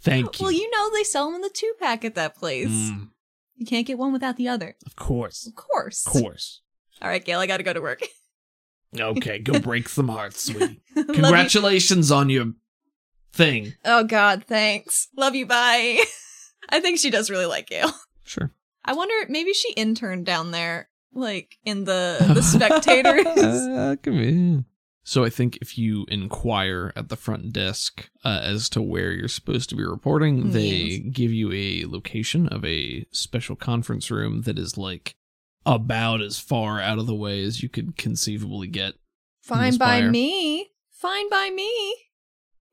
Thank you. Well, you know they sell them in the two-pack at that place. Mm. You can't get one without the other. Of course. Of course. Of course. All right, Gail, I gotta go to work. Okay, go break some hearts, sweetie. Congratulations you. on your thing. Oh, God, thanks. Love you, bye. I think she does really like Gail. Sure. I wonder, maybe she interned down there, like, in the, the spectators. uh, come in. So I think if you inquire at the front desk uh, as to where you're supposed to be reporting, mm-hmm. they give you a location of a special conference room that is, like, about as far out of the way as you could conceivably get. Fine by me. Fine by me.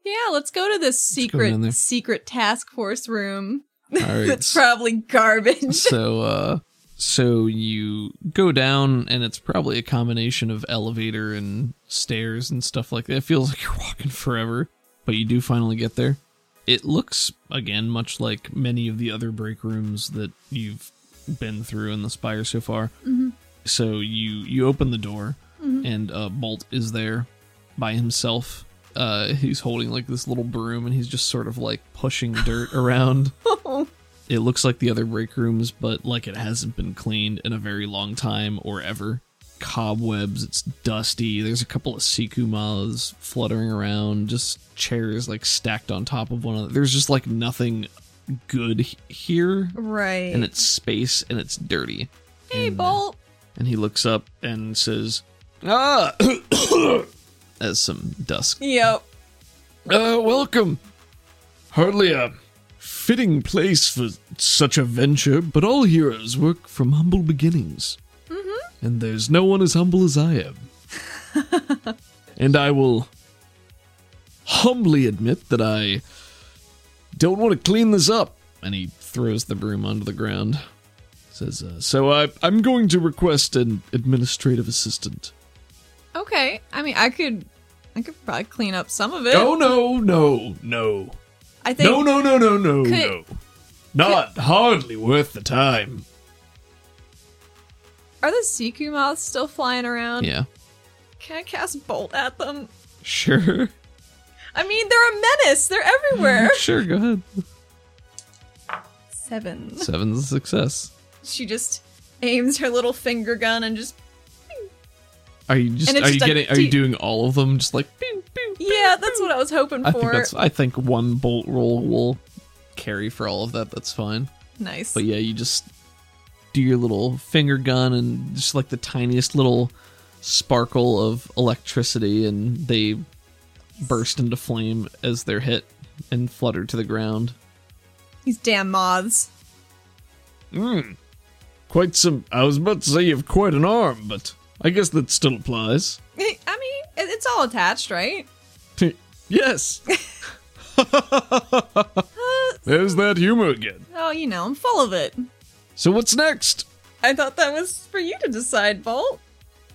Yeah, let's go to this secret secret task force room. All right. It's probably garbage. So, uh, so you go down, and it's probably a combination of elevator and stairs and stuff like that. It feels like you're walking forever, but you do finally get there. It looks, again, much like many of the other break rooms that you've been through in the Spire so far. Mm-hmm. So you, you open the door, mm-hmm. and uh, Bolt is there by himself. Uh, he's holding like this little broom, and he's just sort of like pushing dirt around. It looks like the other break rooms, but like it hasn't been cleaned in a very long time or ever. Cobwebs, it's dusty, there's a couple of Siku moths fluttering around, just chairs like stacked on top of one another. There's just like nothing good here. Right. And it's space and it's dirty. Hey, and, Bolt! And he looks up and says, ah! As some dusk. Yep. Uh, welcome. Hardly a fitting place for such a venture, but all heroes work from humble beginnings. And there's no one as humble as I am. And I will humbly admit that I don't want to clean this up. And he throws the broom onto the ground. Says, uh, so I, I'm going to request an administrative assistant. Okay. I mean, I could I could probably clean up some of it. No, no, no, no. I think No, no, no, no, no, could, no. Not could, hardly worth the time. Are the Siku moths still flying around? Yeah. Can I cast Bolt at them? Sure. I mean, they're a menace. They're everywhere. Sure, go ahead. Seven. Seven's a success. She just aims her little finger gun and just... Are you just? Are just you like, getting? Are you doing all of them? Just like... Bing, bing, bing, yeah, that's what I was hoping for. I think, that's, I think one Bolt roll will carry for all of that. That's fine. Nice. But yeah, you just... your little finger gun and just like the tiniest little sparkle of electricity, and they burst into flame as they're hit and flutter to the ground. These damn moths. Hmm. Quite some... I was about to say you have quite an arm, but I guess that still applies. I mean, it's all attached, right? Yes. There's that humor again. Oh, you know, I'm full of it. So what's next? I thought that was for you to decide, Bolt.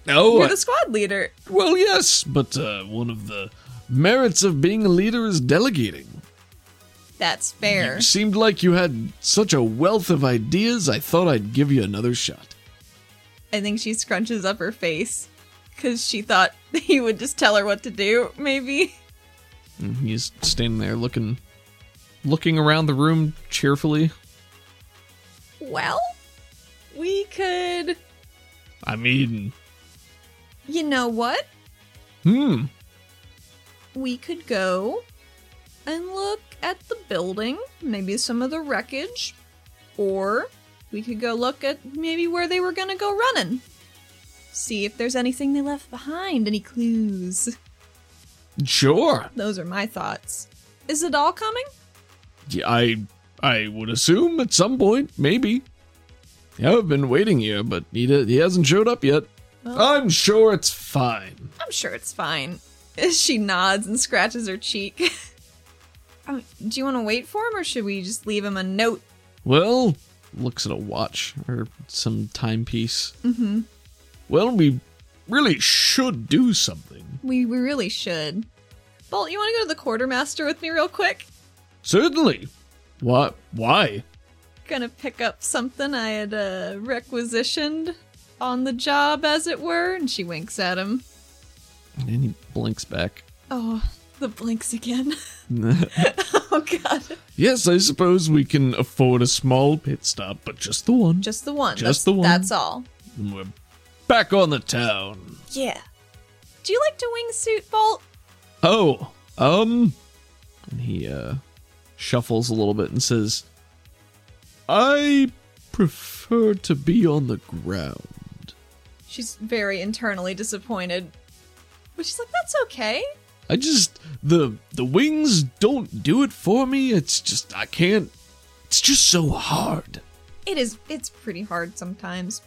Oh, you're the squad leader. Well, yes, but uh, one of the merits of being a leader is delegating. That's fair. You seemed like you had such a wealth of ideas, I thought I'd give you another shot. I think she scrunches up her face, because she thought he would just tell her what to do, maybe. And he's standing there looking, looking around the room cheerfully. Well, we could... I mean... You know what? Hmm. We could go and look at the building, maybe some of the wreckage, or we could go look at maybe where they were going to go running. See if there's anything they left behind, any clues. Sure. Those are my thoughts. Is it all coming? Yeah, I... I would assume at some point, maybe. I've been waiting here, but he, d- he hasn't showed up yet. Oh. I'm sure it's fine. I'm sure it's fine. She nods and scratches her cheek. um, do you want to wait for him, or should we just leave him a note? Well, looks at a watch or some timepiece. Mm-hmm. Well, we really should do something. We we really should. Bolt, you want to go to the quartermaster with me real quick? Certainly. What? Why? Gonna pick up something I had uh, requisitioned on the job, as it were, and she winks at him. And he blinks back. Oh, the blinks again. Oh, God. Yes, I suppose we can afford a small pit stop, but just the one. Just the one. Just that's, the one. That's all. And we're back on the town. Yeah. Do you like to wingsuit, Bolt? Oh, um... And he, uh... shuffles a little bit and says, I prefer to be on the ground. She's very internally disappointed, but she's like, that's okay. I just, the the wings don't do it for me. It's just, I can't, it's just so hard. It is, it's pretty hard sometimes.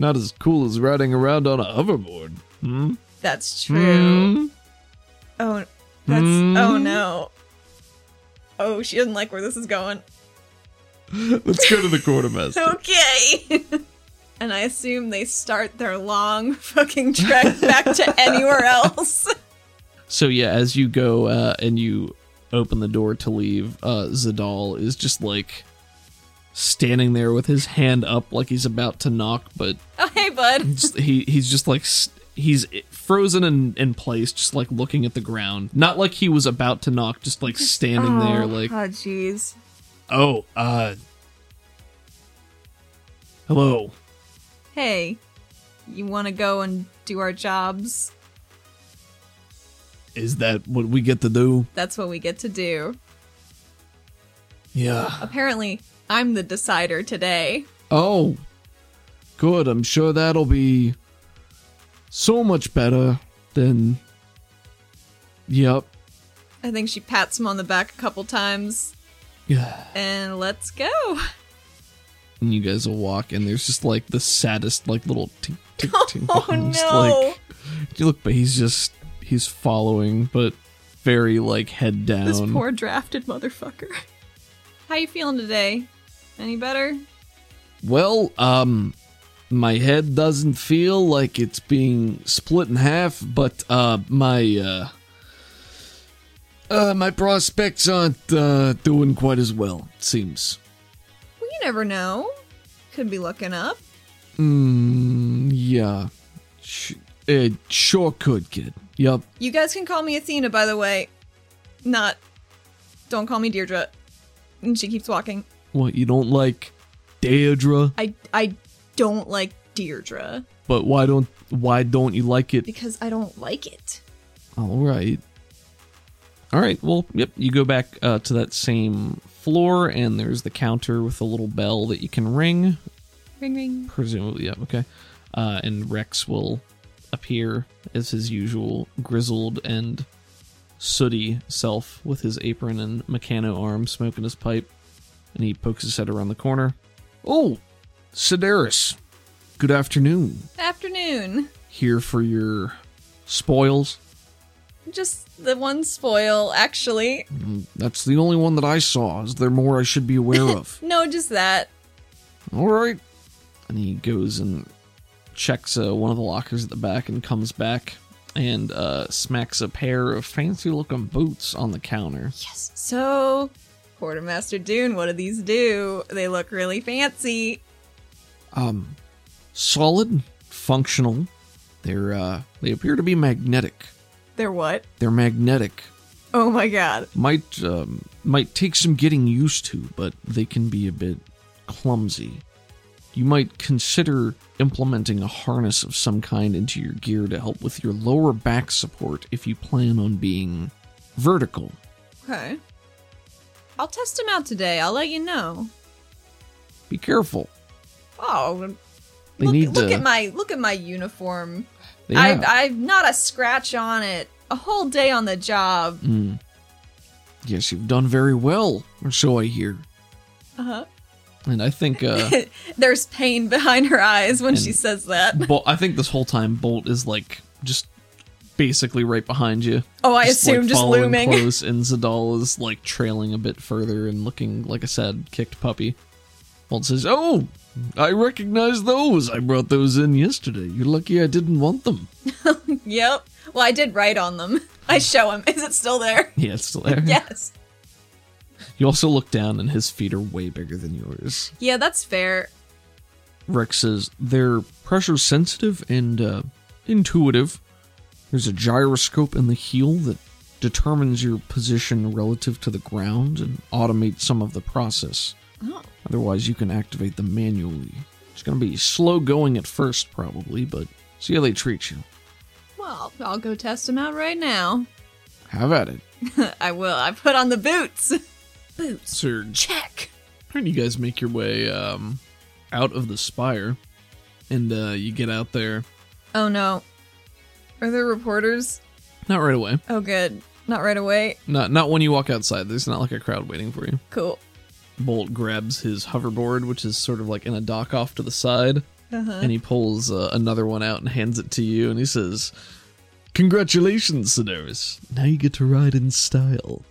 Not as cool as riding around on a hoverboard. Hmm? That's true. Hmm? Oh, that's... Hmm? Oh, no. Oh, she doesn't like where this is going. Let's go to the quartermaster. Okay. And I assume they start their long fucking trek back to anywhere else. So, yeah, as you go uh, and you open the door to leave, uh, Zadal is just, like, standing there with his hand up like he's about to knock, but... Oh, hey, bud. he He's just, like... St- He's frozen in, in place, just, like, looking at the ground. Not like he was about to knock, just, like, standing oh, there, like... Oh, jeez. Oh, uh... Hello. Hey. You want to go and do our jobs? Is that what we get to do? That's what we get to do. Yeah. Apparently, I'm the decider today. Oh. Good, I'm sure that'll be... so much better than... Yep. I think she pats him on the back a couple times. Yeah. And let's go. And you guys will walk, and there's just, like, the saddest, like, little tink, tink, tink. Oh, almost, no. Like, you look, but he's just... He's following, but very, like, head down. This poor drafted motherfucker. How you feeling today? Any better? Well, um... my head doesn't feel like it's being split in half, but uh, my uh, uh, my prospects aren't uh, doing quite as well, it seems. Well, you never know. Could be looking up. Mm, yeah. Sh- it sure could, kid. Yep. You guys can call me Athena, by the way. Not. Don't call me Deirdre. And she keeps walking. What, you don't like Deirdre? I... I don't like Deirdre. But why don't why don't you like it? Because I don't like it. All right. All right, well, yep, you go back uh, to that same floor, and there's the counter with a little bell that you can ring. Ring, ring. Presumably, yeah, okay. Uh, and Rex will appear as his usual grizzled and sooty self with his apron and mechano arm smoking his pipe, and he pokes his head around the corner. Oh! Sidaris, good afternoon. Afternoon. Here for your spoils? Just the one spoil, actually. That's the only one that I saw. Is there more I should be aware of? No, just that. All right. And he goes and checks uh, one of the lockers at the back and comes back and uh, smacks a pair of fancy-looking boots on the counter. Yes. So, Quartermaster Dune, what do these do? They look really fancy. Um, solid, functional. They're, uh, they appear to be magnetic. They're what? They're magnetic. Oh my god. Might, um, might take some getting used to, but they can be a bit clumsy. You might consider implementing a harness of some kind into your gear to help with your lower back support if you plan on being vertical. Okay. I'll test them out today. I'll let you know. Be careful. Oh, they look, need look to, at my look at my uniform. Yeah. I've, I've not a scratch on it. A whole day on the job. Mm. Yes, you've done very well, or so I hear. Uh-huh. And I think... Uh, there's pain behind her eyes when she says that. Bolt, I think this whole time Bolt is, like, just basically right behind you. Oh, I just, assume like, just looming. Close, and Zadal is, like, trailing a bit further and looking like a sad kicked puppy. Bolt says, oh... I recognize those. I brought those in yesterday. You're lucky I didn't want them. Yep. Well, I did write on them. I show him. Is it still there? Yeah, it's still there. Yes. You also look down and his feet are way bigger than yours. Yeah, that's fair. Rex says, they're pressure sensitive and uh, intuitive. There's a gyroscope in the heel that determines your position relative to the ground and automates some of the process. Oh. Otherwise, you can activate them manually. It's going to be slow going at first, probably, but see how they treat you. Well, I'll go test them out right now. Have at it. I will. I put on the boots. Boots. Sir, check. How do you guys make your way um, out of the spire? And uh, you get out there. Oh, no. Are there reporters? Not right away. Oh, good. Not right away? Not, not when you walk outside. There's not like a crowd waiting for you. Cool. Bolt grabs his hoverboard, which is sort of like in a dock off to the side, Uh-huh. And he pulls uh, another one out and hands it to you, and he says, "Congratulations, Sedaris. Now you get to ride in style."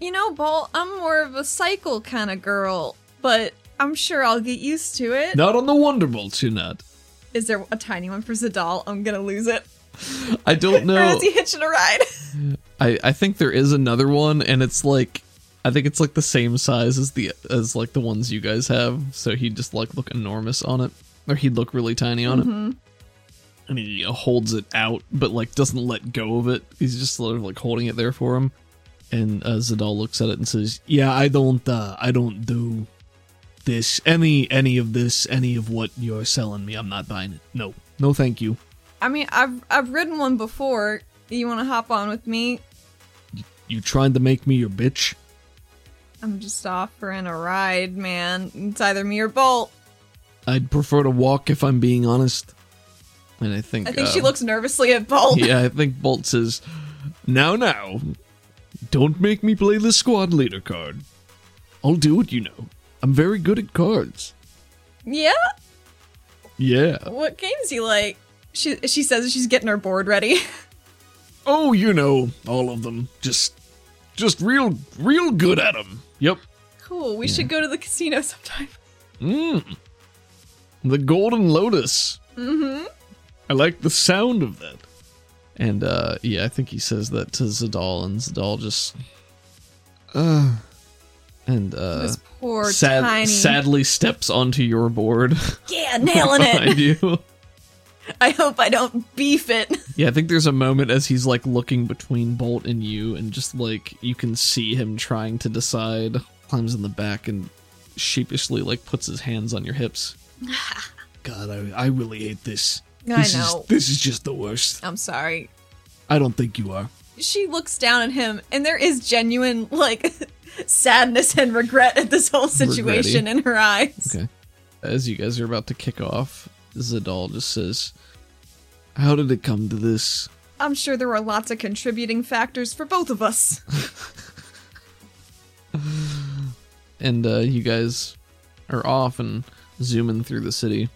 You know, Bolt, I'm more of a cycle kind of girl, but I'm sure I'll get used to it. Not on the Wonderbolts, you're not. Is there a tiny one for Zadal? I'm going to lose it. I don't know. Or is he hitching a ride? I, I think there is another one, and it's like, I think it's like the same size as the as like the ones you guys have, so he'd just like look enormous on it, or he'd look really tiny on mm-hmm. it. And he holds it out, but like doesn't let go of it. He's just sort of like holding it there for him. And uh, Zadal looks at it and says, "Yeah, I don't, uh, I don't do this. Any, any of this, any of what you're selling me, I'm not buying it. No, no, thank you." I mean, I've I've ridden one before. You want to hop on with me? You, you trying to make me your bitch? I'm just offering a ride, man. It's either me or Bolt. I'd prefer to walk if I'm being honest. And I think I think uh, she looks nervously at Bolt. Yeah, I think Bolt says, "Now, now. Don't make me play the squad leader card. I'll do it, you know. I'm very good at cards." Yeah? Yeah. What games do you like? She she says she's getting her board ready. Oh, you know, all of them. Just just real real good at them. Yep. Cool. We yeah. should go to the casino sometime. Mmm. The Golden Lotus. Mm-hmm. I like the sound of that. And, uh, yeah, I think he says that to Zadal, and Zadal just, uh, and, uh, this poor sad, tiny... sadly steps onto your board. Yeah, nailing it! You. I hope I don't beef it. Yeah, I think there's a moment as he's, like, looking between Bolt and you, and just, like, you can see him trying to decide, climbs in the back, and sheepishly, like, puts his hands on your hips. God, I, I really hate this. This I know. Is, this is just the worst. I'm sorry. I don't think you are. She looks down at him, and there is genuine, like, sadness and regret at this whole situation Regretty. in her eyes. Okay. As you guys are about to kick off, Zadal just says, "How did it come to this?" I'm sure there were lots of contributing factors for both of us. And uh, you guys are off and zooming through the city.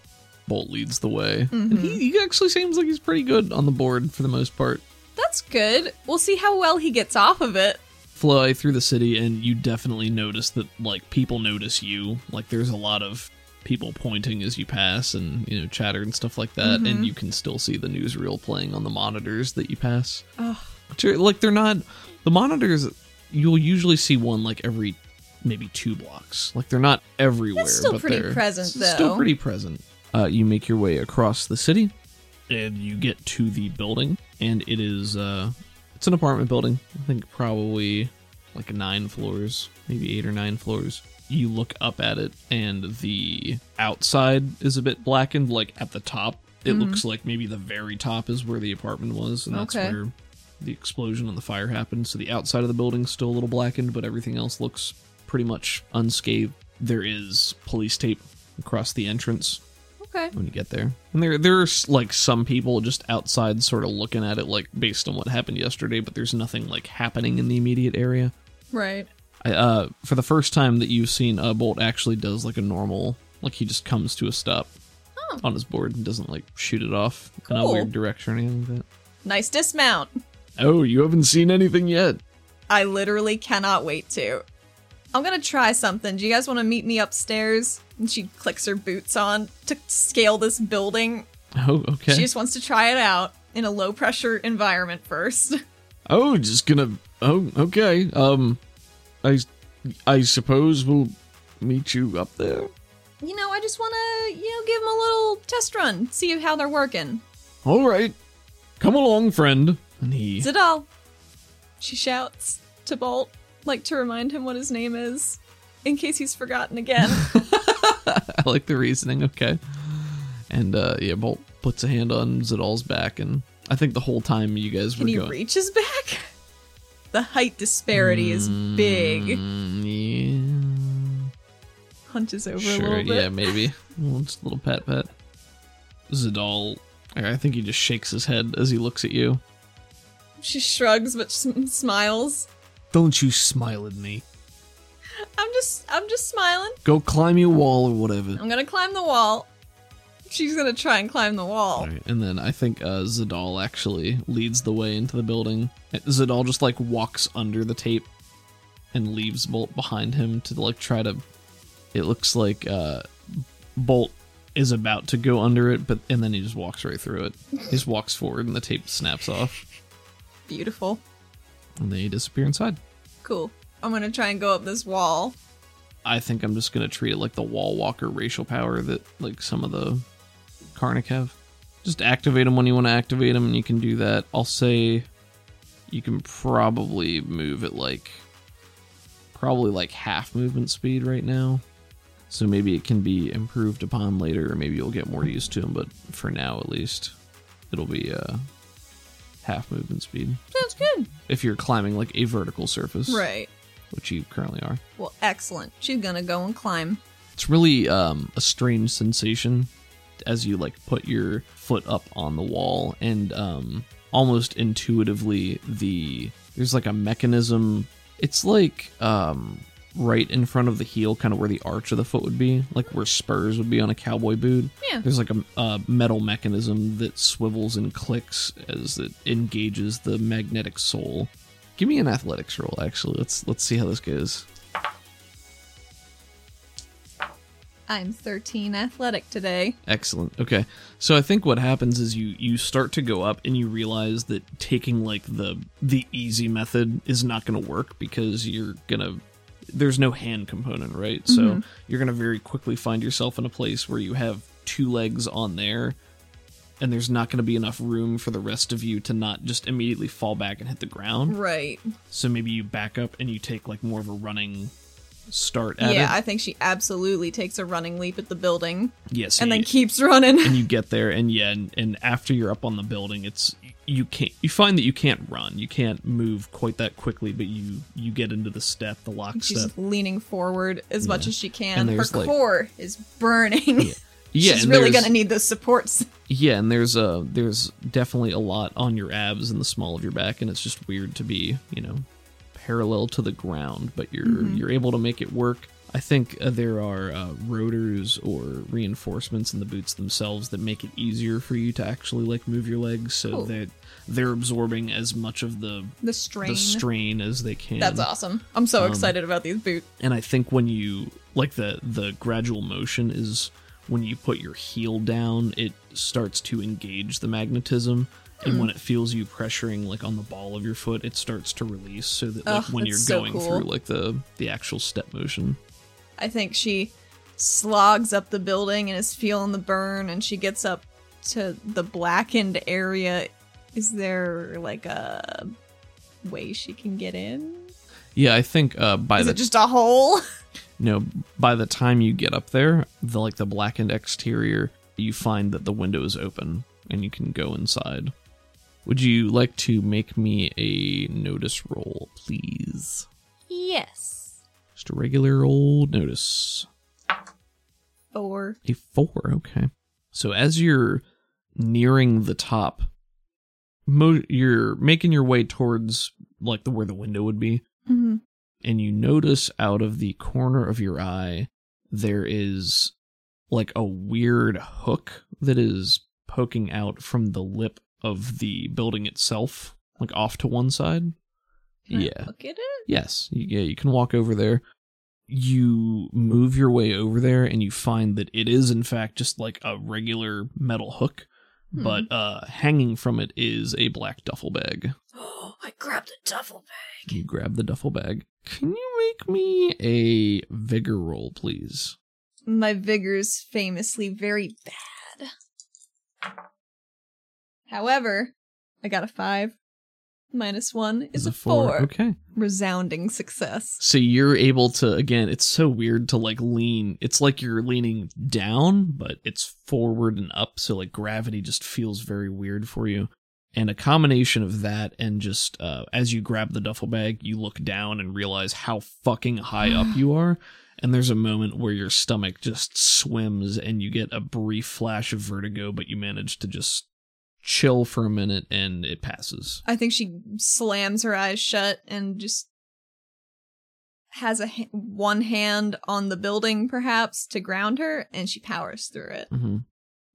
Bolt leads the way. Mm-hmm. And he, he actually seems like he's pretty good on the board for the most part. That's good. We'll see how well he gets off of it. Fly through the city, and you definitely notice that, like, people notice you. Like, there's a lot of people pointing as you pass and, you know, chatter and stuff like that. Mm-hmm. And you can still see the newsreel playing on the monitors that you pass. Ugh. Which are, like, they're not... The monitors, you'll usually see one, like, every maybe two blocks. Like, they're not everywhere. That's still but pretty they're present, though. Still pretty present. Uh, you make your way across the city, and you get to the building, and it is, uh, it's an apartment building. I think probably like nine floors, maybe eight or nine floors. You look up at it, and the outside is a bit blackened, like at the top. It mm. looks like maybe the very top is where the apartment was, and that's okay. where the explosion and the fire happened. So the outside of the building's still a little blackened, but everything else looks pretty much unscathed. There is police tape across the entrance. Okay. When you get there. And there there's like some people just outside sort of looking at it like based on what happened yesterday, but there's nothing like happening in the immediate area. Right. I, uh, for the first time that you've seen uh, Bolt actually does like a normal, like he just comes to a stop oh. on his board and doesn't like shoot it off cool. in a weird direction or anything like that. Nice dismount. Oh, you haven't seen anything yet. I literally cannot wait to. I'm going to try something. Do you guys want to meet me upstairs? And she clicks her boots on to scale this building. Oh, okay. She just wants to try it out in a low-pressure environment first. Oh, just gonna... Oh, okay. Um, I, I suppose we'll meet you up there? You know, I just want to, you know, give them a little test run. See how they're working. All right. Come along, friend. And he... Zadal. She shouts to Bolt. Like to remind him what his name is, in case he's forgotten again. I like the reasoning, okay. And, uh, yeah, Bolt puts a hand on Zadal's back, and I think the whole time you guys were going... Can he reach his back? The height disparity mm, is big. Yeah. Hunches over sure, a little bit. Yeah, maybe. Well, just a little pat-pat. Zadal, I think he just shakes his head as he looks at you. She shrugs, but smiles. Don't you smile at me. I'm just, I'm just smiling. Go climb your wall or whatever. I'm gonna climb the wall. she's going to try and climb the wall. Right. And then I think uh, Zadal actually leads the way into the building. Zadal just, like, walks under the tape and leaves Bolt behind him to, like, try to... It looks like uh, Bolt is about to go under it, but and then he just walks right through it. He just walks forward and the tape snaps off. Beautiful. And they disappear inside. Cool. I'm going to try and go up this wall. I think I'm just going to treat it like the wall walker racial power that, like, some of the Karnak have. Just activate them when you want to activate them, and you can do that. I'll say you can probably move at, like, probably, like, half movement speed right now. So maybe it can be improved upon later, or maybe you'll get more used to them, but for now, at least, it'll be, uh... half movement speed. Sounds good. If you're climbing, like, a vertical surface. Right. Which you currently are. Well, excellent. She's gonna go and climb. It's really um, a strange sensation as you, like, put your foot up on the wall, and um, almost intuitively, the there's, like, a mechanism. It's, like, um, right in front of the heel, kind of where the arch of the foot would be, like where spurs would be on a cowboy boot. Yeah. There's, like, a, a metal mechanism that swivels and clicks as it engages the magnetic sole. Give me an athletics roll, actually. Let's let's see how this goes. I'm thirteen athletic today. Excellent. Okay. So I think what happens is you, you start to go up and you realize that taking, like, the the easy method is not going to work because you're going to... There's no hand component, right? Mm-hmm. So you're going to very quickly find yourself in a place where you have two legs on there, and there's not going to be enough room for the rest of you to not just immediately fall back and hit the ground. Right. So maybe you back up and you take, like, more of a running start at yeah, it. Yeah, I think she absolutely takes a running leap at the building. Yes. And you, then keeps running. And you get there, and yeah, and, and after you're up on the building, it's you can't. You find that you can't run. You can't move quite that quickly, but you, you get into the step, the lock She's step. She's leaning forward as yeah. much as she can. Her core, like, is burning. Yeah. Yeah, she's really going to need those supports. Yeah, and there's uh, there's definitely a lot on your abs and the small of your back, and it's just weird to be, you know, parallel to the ground, but you're mm-hmm. you're able to make it work. I think uh, there are uh, rotors or reinforcements in the boots themselves that make it easier for you to actually, like, move your legs, so cool. that they're absorbing as much of the the strain, the strain as they can. That's awesome. I'm so um, excited about these boots. And I think when you, like, the the gradual motion is... When you put your heel down, it starts to engage the magnetism, and mm. when it feels you pressuring, like, on the ball of your foot, it starts to release, so that, like, oh, when you're going so cool. through, like, the, the actual step motion. I think she slogs up the building and is feeling the burn, and she gets up to the blackened area. Is there, like, a way she can get in? Yeah, I think uh, by is the... Is it just a hole? No, by the time you get up there, the like the blackened exterior, you find that the window is open and you can go inside. Would you like to make me a notice roll, please? Yes. Just a regular old notice. Four. A four, okay. So as you're nearing the top, mo- you're making your way towards like the where the window would be. Mm-hmm. And you notice out of the corner of your eye, there is like a weird hook that is poking out from the lip of the building itself, like off to one side. Can yeah. I look at it? Yes. Yeah, you can walk over there. You move your way over there and you find that it is, in fact, just like a regular metal hook, hmm. but uh, hanging from it is a black duffel bag. Oh, I grabbed the duffel bag. You grab the duffel bag. Can you make me a vigor roll, please? My vigor's famously very bad. However, I got a five. Minus one is, is a four. four. Okay. Resounding success. So you're able to, again, it's so weird to, like, lean. It's like you're leaning down, but it's forward and up, so, like, gravity just feels very weird for you. And a combination of that and just uh, as you grab the duffel bag, you look down and realize how fucking high up you are. And there's a moment where your stomach just swims and you get a brief flash of vertigo, but you manage to just chill for a minute and it passes. I think she slams her eyes shut and just has a ha- one hand on the building, perhaps, to ground her, and she powers through it. Mm-hmm.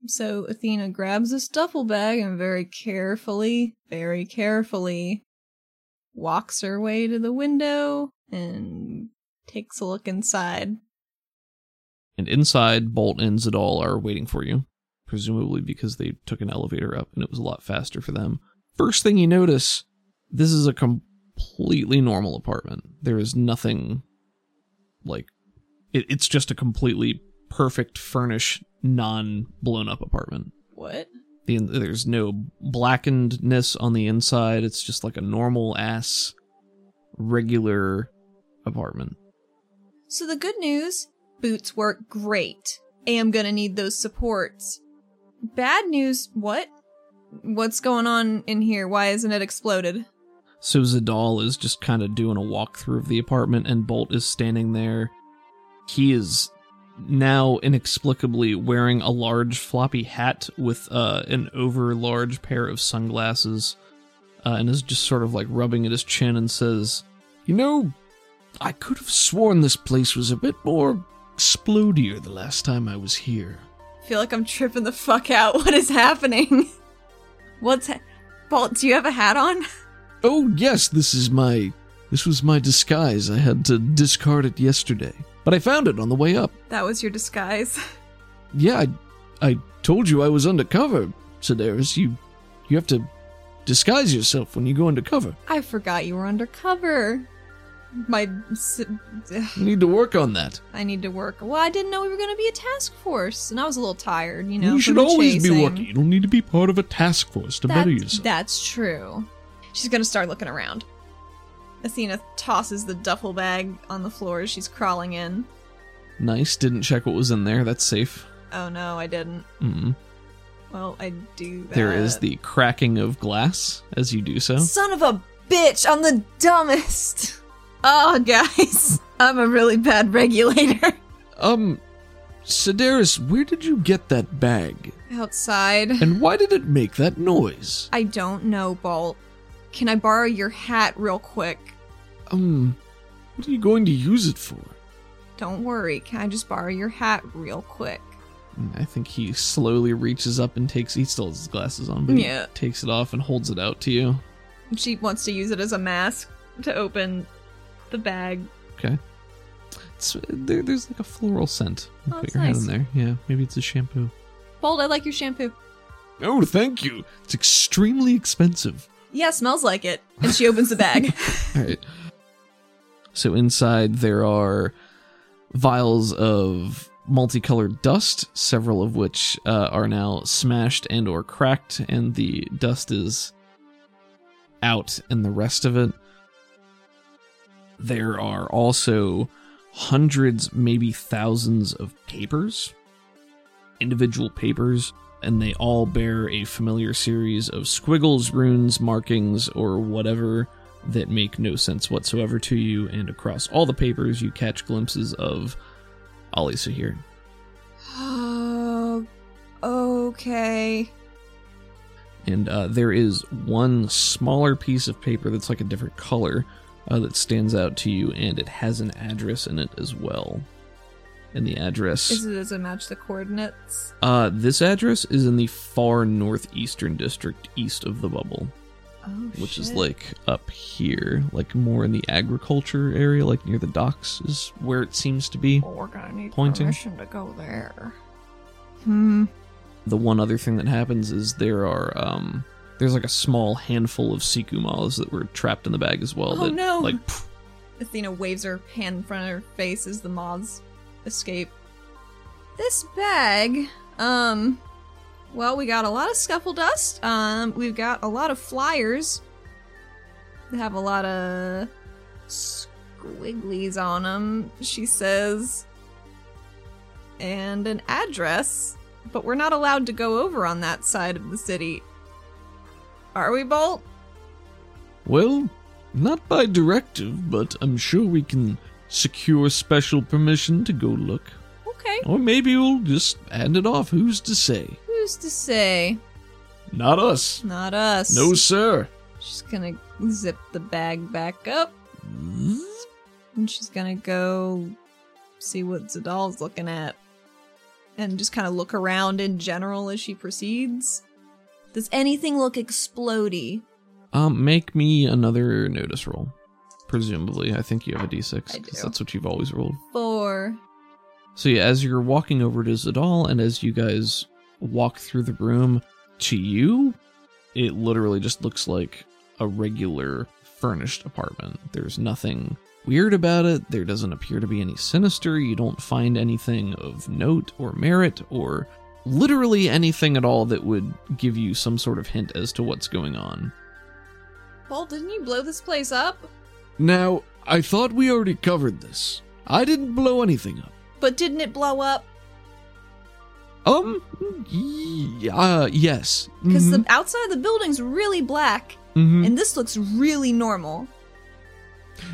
So Athena grabs a duffel bag and very carefully, very carefully, walks her way to the window and takes a look inside. And inside, Bolt and Zadal are waiting for you, presumably because they took an elevator up and it was a lot faster for them. First thing you notice, this is a completely normal apartment. There is nothing, like, it, it's just a completely perfect furnished, non-blown-up apartment. What? The, there's no blackenedness on the inside. It's just like a normal-ass, regular apartment. So the good news, boots work great. I am gonna need those supports. Bad news, what? What's going on in here? Why isn't it exploded? So Zadal is just kind of doing a walkthrough of the apartment, and Bolt is standing there. He is now inexplicably wearing a large floppy hat with uh, an over-large pair of sunglasses, uh, and is just sort of like rubbing at his chin and says, "You know, I could have sworn this place was a bit more explodier the last time I was here." I feel like I'm tripping the fuck out. What is happening? What's ha- Bolt, do you have a hat on? Oh, yes, this is my... This was my disguise. I had to discard it yesterday. But I found it on the way up. That was your disguise? Yeah, I, I told you I was undercover, Sedaris. You, you have to disguise yourself when you go undercover. I forgot you were undercover. My... You need to work on that. I need to work. Well, I didn't know we were going to be a task force, and I was a little tired, you know. You should always chasing. be working. You don't need to be part of a task force to that's, better yourself. That's true. She's going to start looking around. Athena tosses the duffel bag on the floor as she's crawling in. Nice. Didn't check what was in there. That's safe. Oh, no, I didn't. Mm-hmm. Well, I do that. There is the cracking of glass as you do so. Son of a bitch! I'm the dumbest! Oh, guys, I'm a really bad regulator. Um, Sidaris, where did you get that bag? Outside. And why did it make that noise? I don't know, Bolt. Can I borrow your hat real quick? Um, what are you going to use it for? Don't worry, can I just borrow your hat real quick? I think he slowly reaches up and takes, he still has his glasses on, but yeah. He takes it off and holds it out to you. She wants to use it as a mask to open... the bag. Okay. It's, there, there's like a floral scent. You oh, put your nice. Hat in there. Yeah, maybe it's a shampoo. Bolt, I like your shampoo. Oh, thank you. It's extremely expensive. Yeah, smells like it. And she opens the bag. All right. So inside there are vials of multicolored dust, several of which uh, are now smashed and or cracked, and the dust is out and the rest of it. There are also hundreds, maybe thousands of papers, individual papers, and they all bear a familiar series of squiggles, runes, markings, or whatever that make no sense whatsoever to you, and across all the papers you catch glimpses of Ali Sahir. Oh, okay. And uh, there is one smaller piece of paper that's like a different color, Uh, that stands out to you, and it has an address in it as well. And the address... Is it, does it match the coordinates? Uh, this address is in the far northeastern district, east of the bubble. Oh, which shit. Is, like, up here. Like, more in the agriculture area, like near the docks is where it seems to be. Well, we're gonna need pointing. permission to go there. Hmm. The one other thing that happens is there are, um... there's like a small handful of Siku moths that were trapped in the bag as well. Oh that, no! Like, pff. Athena waves her hand in front of her face as the moths escape. This bag, um, well, we got a lot of scuffle dust. Um, we've got a lot of flyers that have a lot of squigglies on them, she says, and an address, but we're not allowed to go over on that side of the city. Are we, Bolt? Well, not by directive, but I'm sure we can secure special permission to go look. Okay. Or maybe we'll just hand it off. Who's to say? Who's to say? Not us. Not us. No, sir. She's gonna zip the bag back up. Mm-hmm. And she's gonna go see what Zadal's looking at. and just kind of look around in general as she proceeds. Does anything look explodey? Um, make me another notice roll. Presumably, I think you have a d six, because that's what you've always rolled. Four. So yeah, as you're walking over to Zadal, and as you guys walk through the room, to you, it literally just looks like a regular furnished apartment. There's nothing weird about it. There doesn't appear to be any sinister. You don't find anything of note or merit or literally anything at all that would give you some sort of hint as to what's going on. Paul, didn't you blow this place up? Now, I thought we already covered this. I didn't blow anything up. But didn't it blow up? Um, y- uh, yes. Because mm-hmm. the outside of the building's really black, mm-hmm. and this looks really normal.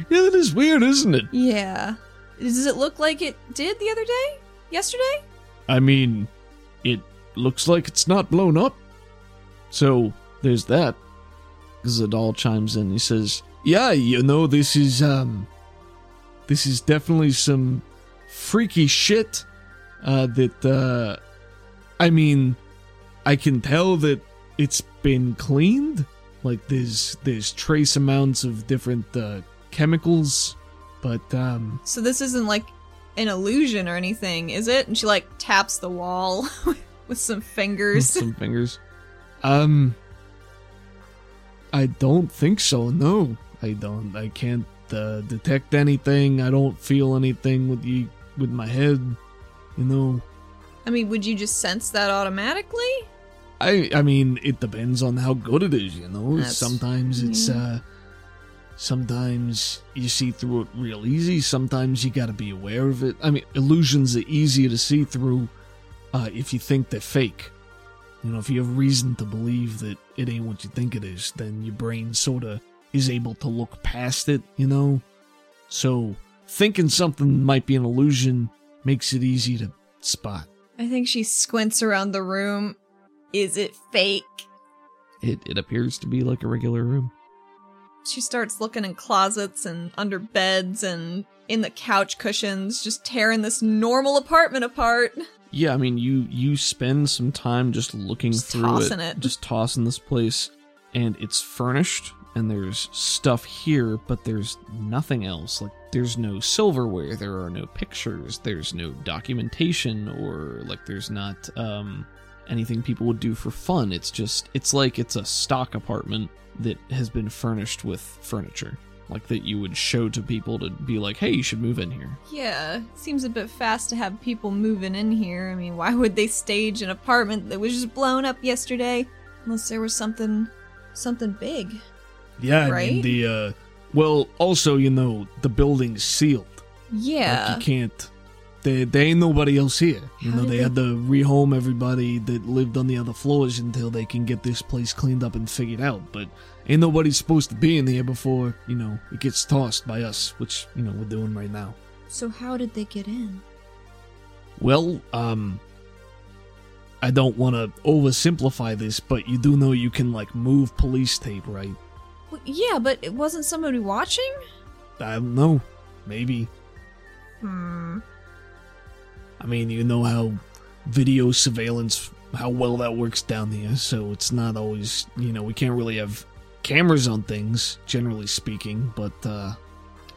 Yeah, that is weird, isn't it? Yeah. Does it look like it did the other day? Yesterday? I mean, it looks like it's not blown up. So, there's that. Zadal chimes in. He says, yeah, you know, this is, um, this is definitely some freaky shit. Uh, that, uh, I mean, I can tell that it's been cleaned. Like, there's there's trace amounts of different uh, chemicals, but, um... So this isn't, like, an illusion or anything, is it? And she, like, taps the wall with some fingers. With some fingers. Um, I don't think so, no. I don't, I can't uh, detect anything. I don't feel anything with you, with my head. You know, I mean, would you just sense that automatically? I I mean, it depends on how good it is, you know. That's, sometimes it's, yeah. uh, sometimes you see through it real easy. Sometimes you gotta be aware of it. I mean, illusions are easier to see through uh, if you think they're fake. You know, if you have reason to believe that it ain't what you think it is, then your brain sorta is able to look past it, you know. So, thinking something might be an illusion makes it easy to spot. I think she squints around the room. Is it fake? It it appears to be like a regular room. She starts looking in closets and under beds and in the couch cushions, just tearing this normal apartment apart. Yeah, I mean, you, you spend some time just looking just through tossing it, it. Just tossing this place, and it's furnished, and there's stuff here, but there's nothing else. Like, there's no silverware, there are no pictures, there's no documentation, or, like, there's not um, anything people would do for fun. It's just, it's like it's a stock apartment that has been furnished with furniture. Like, that you would show to people to be like, hey, you should move in here. Yeah, it seems a bit fast to have people moving in here. I mean, why would they stage an apartment that was just blown up yesterday? Unless there was something, something big. Yeah, right? I mean, the, uh... Well, also, you know, the building's sealed. Yeah. Like, you can't... There, there ain't nobody else here. You How know, they, they had to rehome everybody that lived on the other floors until they can get this place cleaned up and figured out. But ain't nobody supposed to be in there before, you know, it gets tossed by us, which, you know, we're doing right now. So how did they get in? Well, um... I don't want to oversimplify this, but you do know you can, like, move police tape, right? Yeah, but it wasn't somebody watching? I don't know. Maybe. Hmm. I mean, you know how video surveillance, how well that works down here, so it's not always, you know, we can't really have cameras on things, generally speaking, but, uh...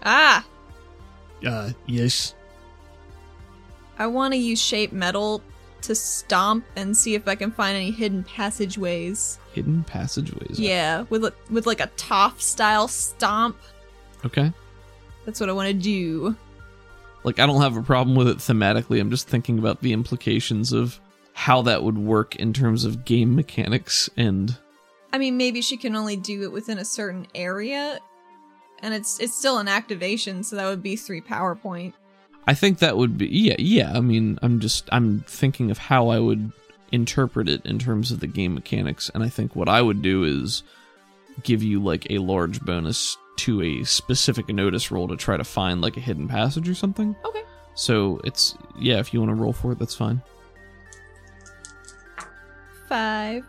Ah! Uh, yes? I want to use shape metal to stomp and see if I can find any hidden passageways. Hidden passageways? Yeah, with, with like a Toph-style stomp. Okay. That's what I want to do. Like, I don't have a problem with it thematically. I'm just thinking about the implications of how that would work in terms of game mechanics and... I mean, maybe she can only do it within a certain area, and it's it's still an activation, so that would be three PowerPoint. I think that would be, yeah, yeah, I mean, I'm just, I'm thinking of how I would interpret it in terms of the game mechanics, and I think what I would do is give you, like, a large bonus to a specific notice roll to try to find, like, a hidden passage or something. Okay. So, it's, yeah, if you want to roll for it, that's fine. Five.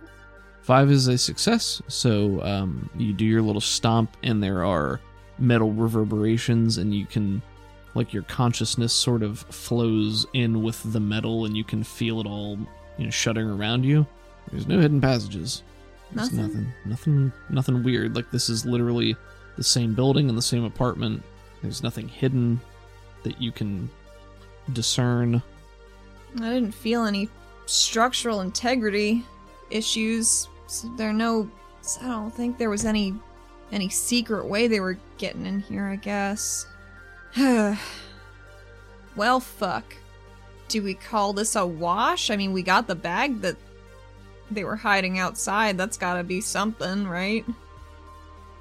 Five is a success, so um, you do your little stomp, and there are metal reverberations, and you can like your consciousness sort of flows in with the metal and you can feel it all, you know, shuddering around you. There's no hidden passages. There's nothing. Nothing nothing weird. Like, this is literally the same building and the same apartment. There's nothing hidden that you can discern. I didn't feel any structural integrity issues. There are no... I don't think there was any any secret way they were getting in here, I guess. Well, fuck. Do we call this a wash? I mean, we got the bag that they were hiding outside. That's gotta be something, right?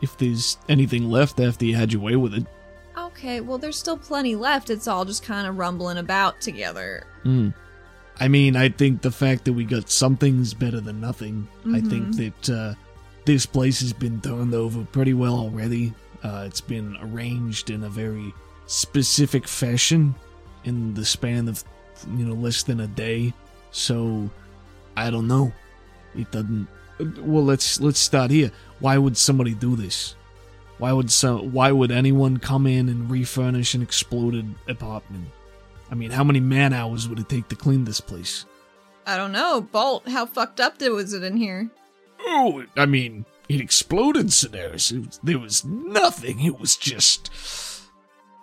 If there's anything left after you had your way with it. Okay, well, there's still plenty left. It's all just kind of rumbling about together. Mm. I mean, I think the fact that we got something's better than nothing. Mm-hmm. I think that uh, this place has been turned over pretty well already. Uh, it's been arranged in a very specific fashion in the span of, you know, less than a day. So, I don't know. It doesn't... Well, let's let's start here. Why would somebody do this? Why would some, Why would anyone come in and refurnish an exploded apartment? I mean, how many man hours would it take to clean this place? I don't know, Bolt. How fucked up was it in here? Oh, I mean, it exploded, Sedaris. It, there was nothing. It was just...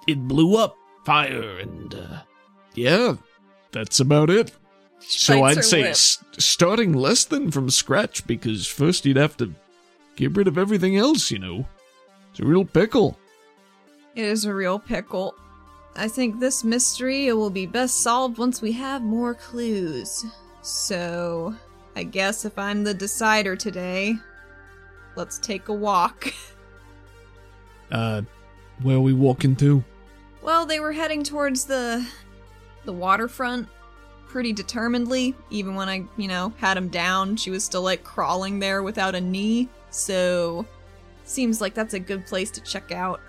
It blew up. Fire and, uh... yeah, that's about it. She so I'd say st- starting less than from scratch, because first you'd have to get rid of everything else, you know. It's a real pickle. It is a real pickle. I think this mystery will be best solved once we have more clues. So, I guess if I'm the decider today, let's take a walk. uh, where are we walking to? Well, they were heading towards the the waterfront. Pretty determinedly, even when I, you know, had him down, she was still, like, crawling there without a knee, so seems like that's a good place to check out.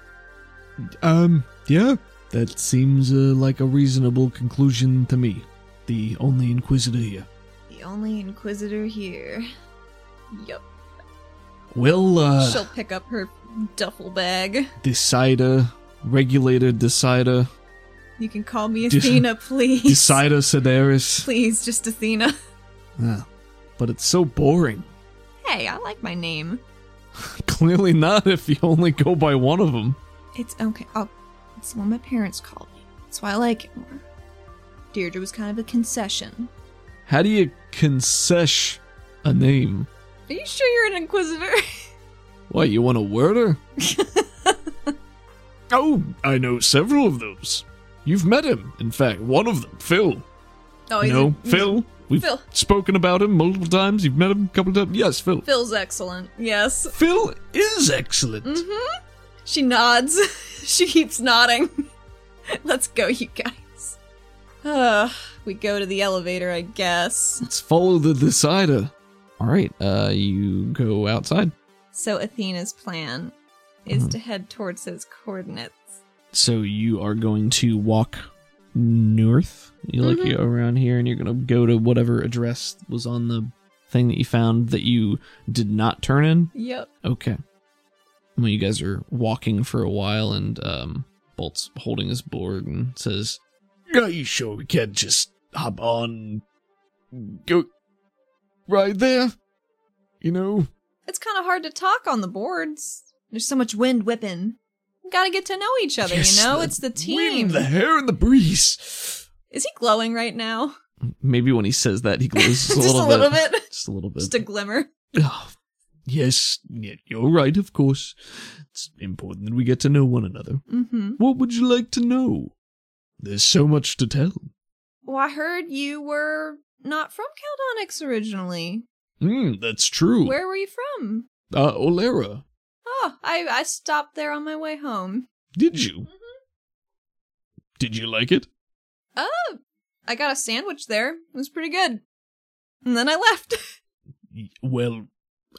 Um, yeah, that seems uh, like a reasonable conclusion to me. The only Inquisitor here. The only Inquisitor here. Yep. Well, uh... she'll pick up her duffel bag. Decider, regulator, decider... You can call me Athena, De- please. Decider Sideris. Please, just Athena. Yeah, but it's so boring. Hey, I like my name. Clearly not if you only go by one of them. It's okay. I'll, it's the one my parents called me. That's why I like it more. Deirdre was kind of a concession. How do you concession a name? Are you sure you're an Inquisitor? What, you want a worder? Oh, I know several of those. You've met him, in fact. One of them, Phil. Oh, he's no, a, Phil. We've Phil. spoken about him multiple times. You've met him a couple of times. Yes, Phil. Phil's excellent, yes. Phil is excellent. Mm-hmm. She nods. She keeps nodding. Let's go, you guys. Uh, we go to the elevator, I guess. Let's follow the decider. All right, uh, you go outside. So Athena's plan is mm-hmm. to head towards his coordinates. So you are going to walk north, you like mm-hmm. you around here, and you're going to go to whatever address was on the thing that you found that you did not turn in? Yep. Okay. Well, you guys are walking for a while, and um, Bolt's holding his board and says, "Are you sure we can't just hop on, go right there? You know?" It's kind of hard to talk on the boards. There's so much wind whipping. Gotta get to know each other, yes, you know? The it's the team. Wind, the hair and the breeze. Is he glowing right now? Maybe when he says that, he glows just, just a little, a little bit. bit. Just a little bit. Just a glimmer. Oh, yes, you're right, of course. It's important that we get to know one another. Mm-hmm. What would you like to know? There's so much to tell. Well, I heard you were not from Caledonix originally. Mm, that's true. Where were you from? Uh, Olera. Oh, I, I stopped there on my way home. Did you? Mm-hmm. Did you like it? Oh, I got a sandwich there. It was pretty good. And then I left. Well,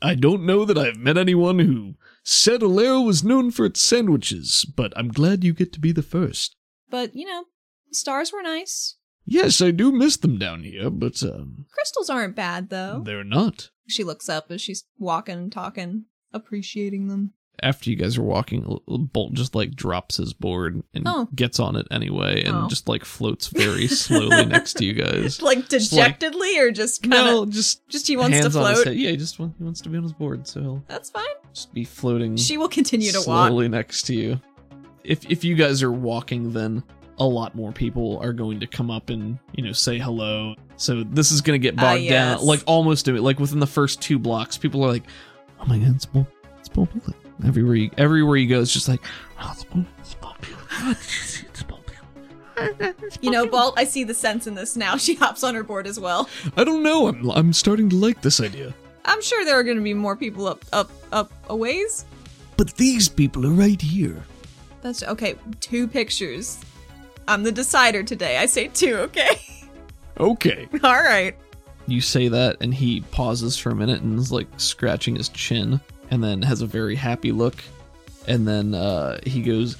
I don't know that I've met anyone who said Olero was known for its sandwiches, but I'm glad you get to be the first. But, you know, stars were nice. Yes, I do miss them down here, but... Um, crystals aren't bad, though. They're not. She looks up as she's walking and talking. Appreciating them. after you guys are walking, Bolt just like drops his board and oh. gets on it anyway, and oh. just like floats very slowly next to you guys. Like dejectedly, just, like, or just kind of no, just just he wants to float. Yeah, he just want, he wants to be on his board, so he'll that's fine. Just be floating. She will continue to slowly walk slowly next to you. If if you guys are walking, then a lot more people are going to come up and, you know, say hello. So this is going to get bogged uh, yes. down, like almost like within the first two blocks. People are like, "Oh my god, it's Bolt, it's Bolt Bulig." Everywhere you, everywhere you go, it's just like, oh, it's Bolt, it's Bolt Bulig. It's Bolt Bulig. You know, Bolt, I see the sense in this now. She hops on her board as well. I don't know. I'm I'm starting to like this idea. I'm sure there are going to be more people up up up a ways. But these people are right here. That's okay. Two pictures. I'm the decider today. I say two, okay? Okay. All right. You say that, and he pauses for a minute and is, like, scratching his chin, and then has a very happy look, and then uh, he goes,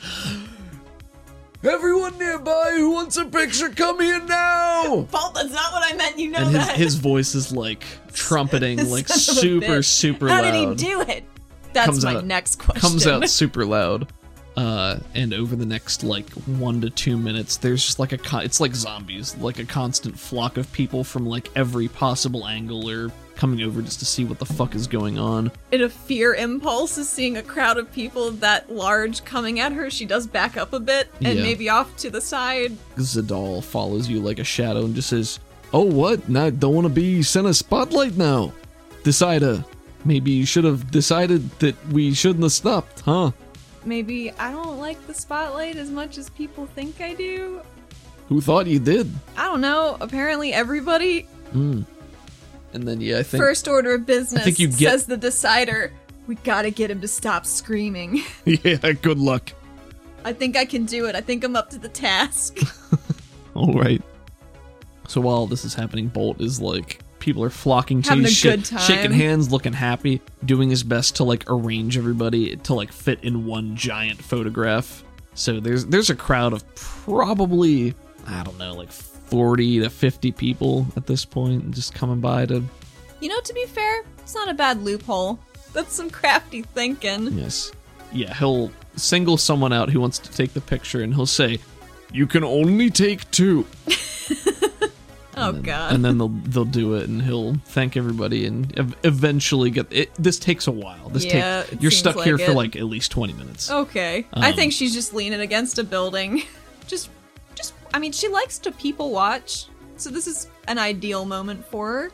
"Everyone nearby who wants a picture, come here now!" Paul, that's not what I meant, you know and his, that. his voice is, like, trumpeting, like, super, super How loud. How did he do it? That's comes my out, next question. Comes out super loud. Uh, and over the next, like, one to two minutes, there's just, like, a... Con- it's like zombies. Like, a constant flock of people from, like, every possible angle are coming over just to see what the fuck is going on. In a fear impulse is seeing a crowd of people that large coming at her. She does back up a bit, and yeah. maybe off to the side. Zadal follows you like a shadow and just says, "Oh, what? Now, don't want to be sent a spotlight now. Decider, maybe you should have decided that we shouldn't have stopped, huh? Maybe I don't like the spotlight as much as people think I do." Who thought you did? I don't know. Apparently everybody. Mm. And then, yeah, I think... First order of business, I think you get... says the decider. We gotta get him to stop screaming. Yeah, good luck. I think I can do it. I think I'm up to the task. All right. So while this is happening, Bolt is like... People are flocking to you, sh- shaking hands, looking happy, doing his best to like arrange everybody to like fit in one giant photograph. So there's there's a crowd of probably, I don't know, like forty to fifty people at this point just coming by to... You know, to be fair, it's not a bad loophole. That's some crafty thinking. Yes. Yeah, he'll single someone out who wants to take the picture and he'll say, "You can only take two." Oh, then, God. And then they'll they'll do it, and he'll thank everybody, and ev- eventually get... It, this takes a while. This yeah, takes, You're stuck like here it. for, like, at least twenty minutes. Okay. Um, I think she's just leaning against a building. just, just... I mean, she likes to people watch, so this is an ideal moment for her.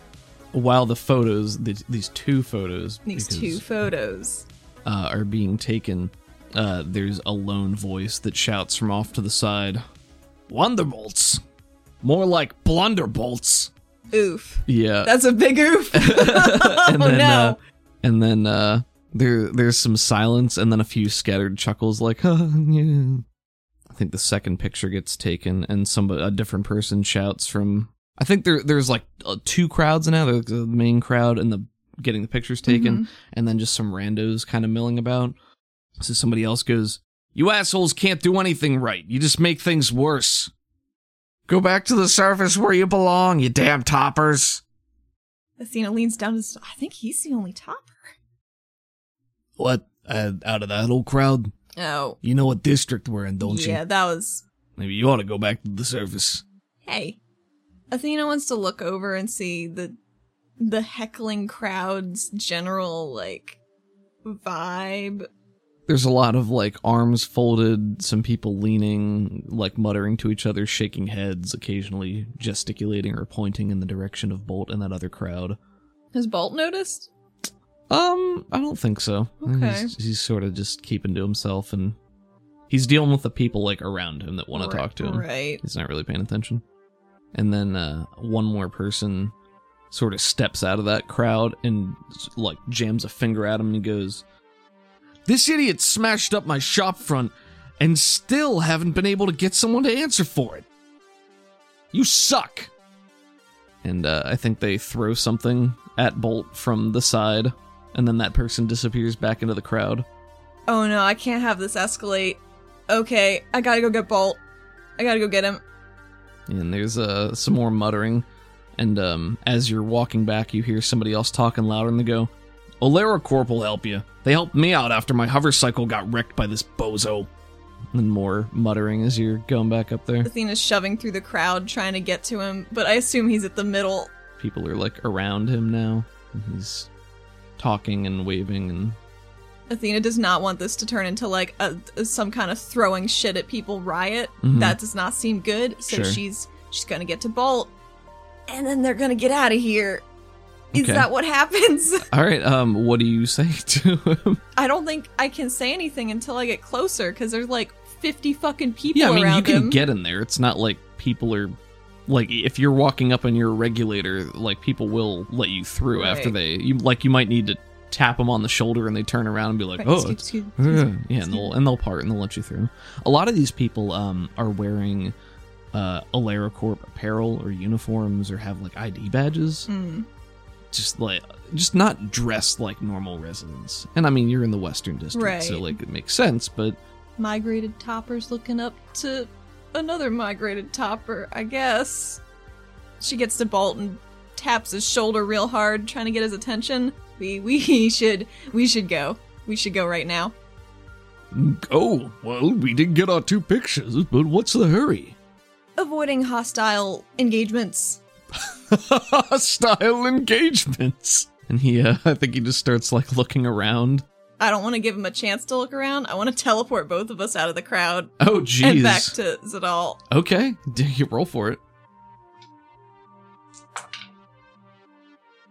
While the photos, these, these two photos... These because, two photos. Uh, are being taken, uh, there's a lone voice that shouts from off to the side, "Wonderbolts! More like blunderbolts." Oof. Yeah. That's a big oof. and oh, then, no. Uh, and then uh, there, there's some silence and then a few scattered chuckles like, "Oh, yeah." I think the second picture gets taken and some, a different person shouts from... I think there there's like uh, two crowds now. There's the main crowd and the getting the pictures taken, mm-hmm. and then just some randos kind of milling about. So somebody else goes, "You assholes can't do anything right. You just make things worse. Go back to the surface where you belong, you damn toppers." Athena leans down and says, "I think he's the only topper." What? Uh, out of that whole crowd? Oh. You know what district we're in, don't yeah, you? Yeah, that was... Maybe you ought to go back to the surface. Hey. Athena wants to look over and see the the heckling crowd's general, like, vibe. There's a lot of, like, arms folded, some people leaning, like, muttering to each other, shaking heads, occasionally gesticulating or pointing in the direction of Bolt and that other crowd. Has Bolt noticed? Um, I don't think so. Okay. He's, he's sort of just keeping to himself, and he's dealing with the people, like, around him that want right, to talk to him. Right. He's not really paying attention. And then uh, one more person sort of steps out of that crowd and, like, jams a finger at him and goes... "This idiot smashed up my shop front and still haven't been able to get someone to answer for it. You suck." And uh, I think they throw something at Bolt from the side, and then that person disappears back into the crowd. Oh no, I can't have this escalate. Okay, I gotta go get Bolt. I gotta go get him. And there's uh, some more muttering, and um, as you're walking back, you hear somebody else talking louder, and they go, OleraCorp will help you. They helped me out after my hover cycle got wrecked by this bozo. And more muttering as you're going back up there. Athena's shoving through the crowd, trying to get to him, but I assume he's at the middle. People are, like, around him now. He's talking and waving and... Athena does not want this to turn into, like, a, a, some kind of throwing shit at people riot. Mm-hmm. That does not seem good, so sure. she's she's gonna get to Bolt, and then they're gonna get out of here. Okay. Is that what happens? All right, um, what do you say to him? I don't think I can say anything until I get closer, because there's, like, fifty fucking people around him. Yeah, I mean, you can him. get in there. It's not like people are... Like, if you're walking up and you're a regulator, like, people will let you through right. after they... you Like, you might need to tap them on the shoulder and they turn around and be like, right, oh, excuse, excuse, excuse, uh, yeah, and they'll, and they'll part and they'll let you through. A lot of these people um, are wearing uh, OleraCorp apparel or uniforms or have, like, I D badges. Mm. Just, like, just not dressed like normal residents. And, I mean, you're in the Western District, right. so, like, it makes sense, but... Migrated toppers looking up to... Another migrated topper, I guess. She gets to Bolt and taps his shoulder real hard, trying to get his attention. We we should we should go. We should go right now. Oh, well, we didn't get our two pictures, but what's the hurry? Avoiding hostile engagements. Hostile engagements. And he, uh, I think he just starts like looking around. I don't want to give him a chance to look around. I want to teleport both of us out of the crowd. Oh, jeez. And back to Zadal. Okay. You roll for it.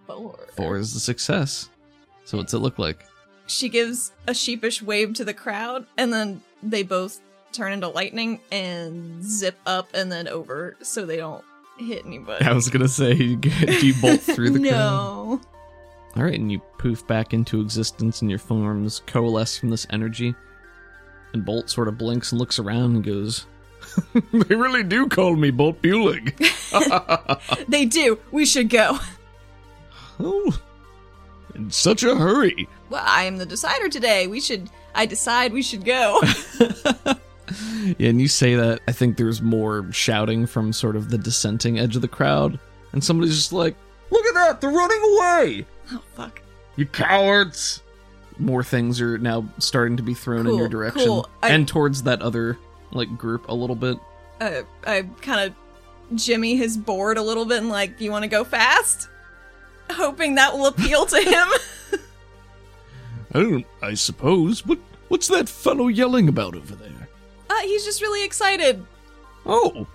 Four. Four is the success. So what's it look like? She gives a sheepish wave to the crowd, and then they both turn into lightning and zip up and then over so they don't hit anybody. I was going to say, do you bolt through the no. crowd? No. All right, and you poof back into existence, and your forms coalesce from this energy. And Bolt sort of blinks and looks around and goes, "They really do call me Bolt Bulig." They do. We should go. Oh, in such a hurry. Well, I am the decider today. We should. I decide we should go. Yeah, and you say that. I think there's more shouting from sort of the dissenting edge of the crowd, and somebody's just like, "Look at that! They're running away!" Oh, fuck. You cowards! More things are now starting to be thrown cool, in your direction. Cool. I, and towards that other, like, group a little bit. I, I kind of jimmy his board a little bit and, like, you want to go fast? Hoping that will appeal to him. I don't, I suppose. What, what's that fellow yelling about over there? Uh, he's just really excited. Oh.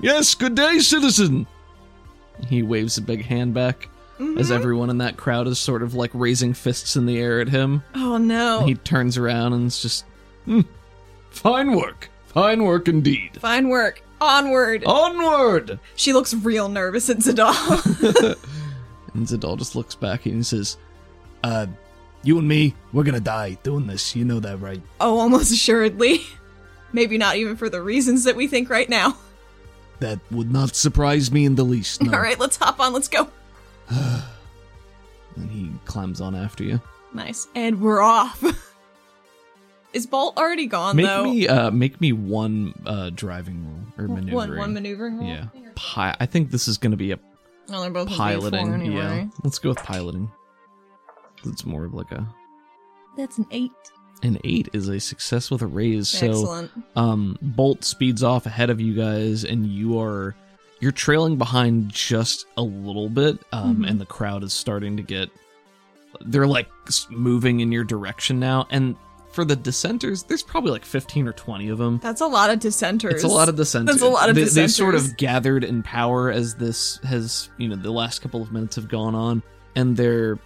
Yes, good day, citizen. He waves a big hand back. Mm-hmm. As everyone in that crowd is sort of, like, raising fists in the air at him. Oh, no. And he turns around and it's just, hmm, fine work. Fine work indeed. Fine work. Onward. Onward! She looks real nervous at Zadal. And Zadal just looks back and says, uh, you and me, we're gonna die doing this. You know that, right? Oh, almost assuredly. Maybe not even for the reasons that we think right now. That would not surprise me in the least, no. All right, let's hop on. Let's go. And he climbs on after you. Nice. And we're off. Is Bolt already gone, make though? Me, uh, make me one uh, driving roll. Or maneuvering. One, one maneuvering roll? Yeah. Pi- I think this is going to be a well, they're both piloting. Anyway. Yeah. Let's go with piloting. It's more of like a... That's an eight. An eight is a success with a raise. Excellent. So, um, Bolt speeds off ahead of you guys, and you are... You're trailing behind just a little bit, um, mm-hmm. and the crowd is starting to get... They're, like, moving in your direction now, and for the dissenters, there's probably, like, fifteen or twenty of them. That's a lot of dissenters. It's a lot of dissenters. That's a lot of they, dissenters. They sort of gathered in power as this has, you know, the last couple of minutes have gone on, and they're...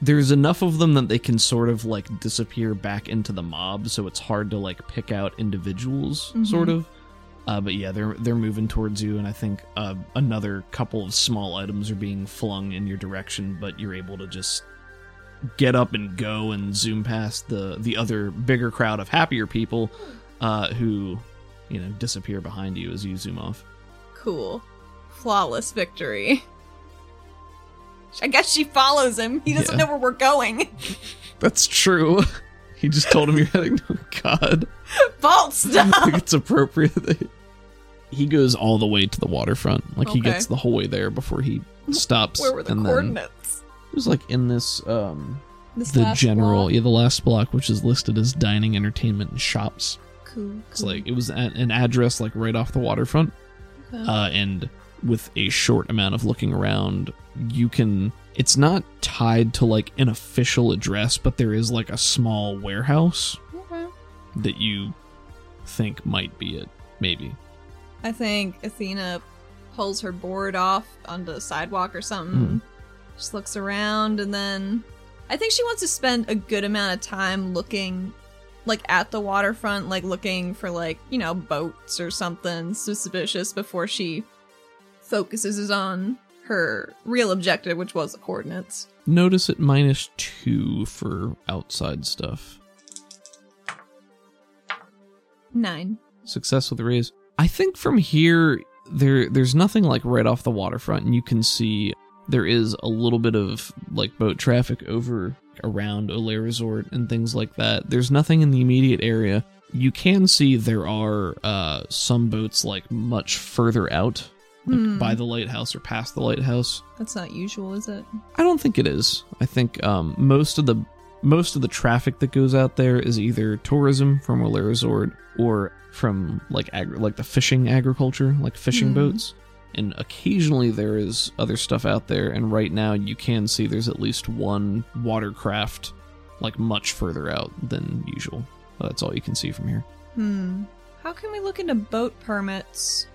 There's enough of them that they can sort of, like, disappear back into the mob, so it's hard to, like, pick out individuals, mm-hmm. sort of. Uh, but yeah, they're they're moving towards you, and I think uh, another couple of small items are being flung in your direction, but you're able to just get up and go and zoom past the, the other bigger crowd of happier people uh, who, you know, disappear behind you as you zoom off. Cool. Flawless victory. I guess she follows him. He doesn't yeah. know where we're going. That's true. He just told him you're heading to God. Bolt, stop! I think it's appropriate that he- He goes all the way to the waterfront. Like, okay. He gets the whole way there before he stops. Where were the and coordinates? was like in this um this the general block. yeah the last block, which is listed as dining, entertainment, and shops. Cool. cool. It's like it was at an address like right off the waterfront, okay. uh, and with a short amount of looking around, you can. It's not tied to like an official address, but there is like a small warehouse okay. that you think might be it. Maybe. I think Athena pulls her board off onto the sidewalk or something. Mm. Just looks around, and then I think she wants to spend a good amount of time looking like at the waterfront, like looking for like, you know, boats or something suspicious before she focuses on her real objective, which was the coordinates. Notice at minus two for outside stuff. Nine. Success with the raise. I think from here, there there's nothing like right off the waterfront, and you can see there is a little bit of like boat traffic over around OleraZord and things like that. There's nothing in the immediate area. You can see there are uh, some boats like much further out, like mm. by the lighthouse or past the lighthouse. That's not usual, is it? I don't think it is. I think um, most of the most of the traffic that goes out there is either tourism from OleraZord or from like agri- like the fishing agriculture, like fishing mm. boats. And occasionally there is other stuff out there, and right now you can see there's at least one watercraft like much further out than usual. Well, that's all you can see from here. Hmm. How can we look into boat permits?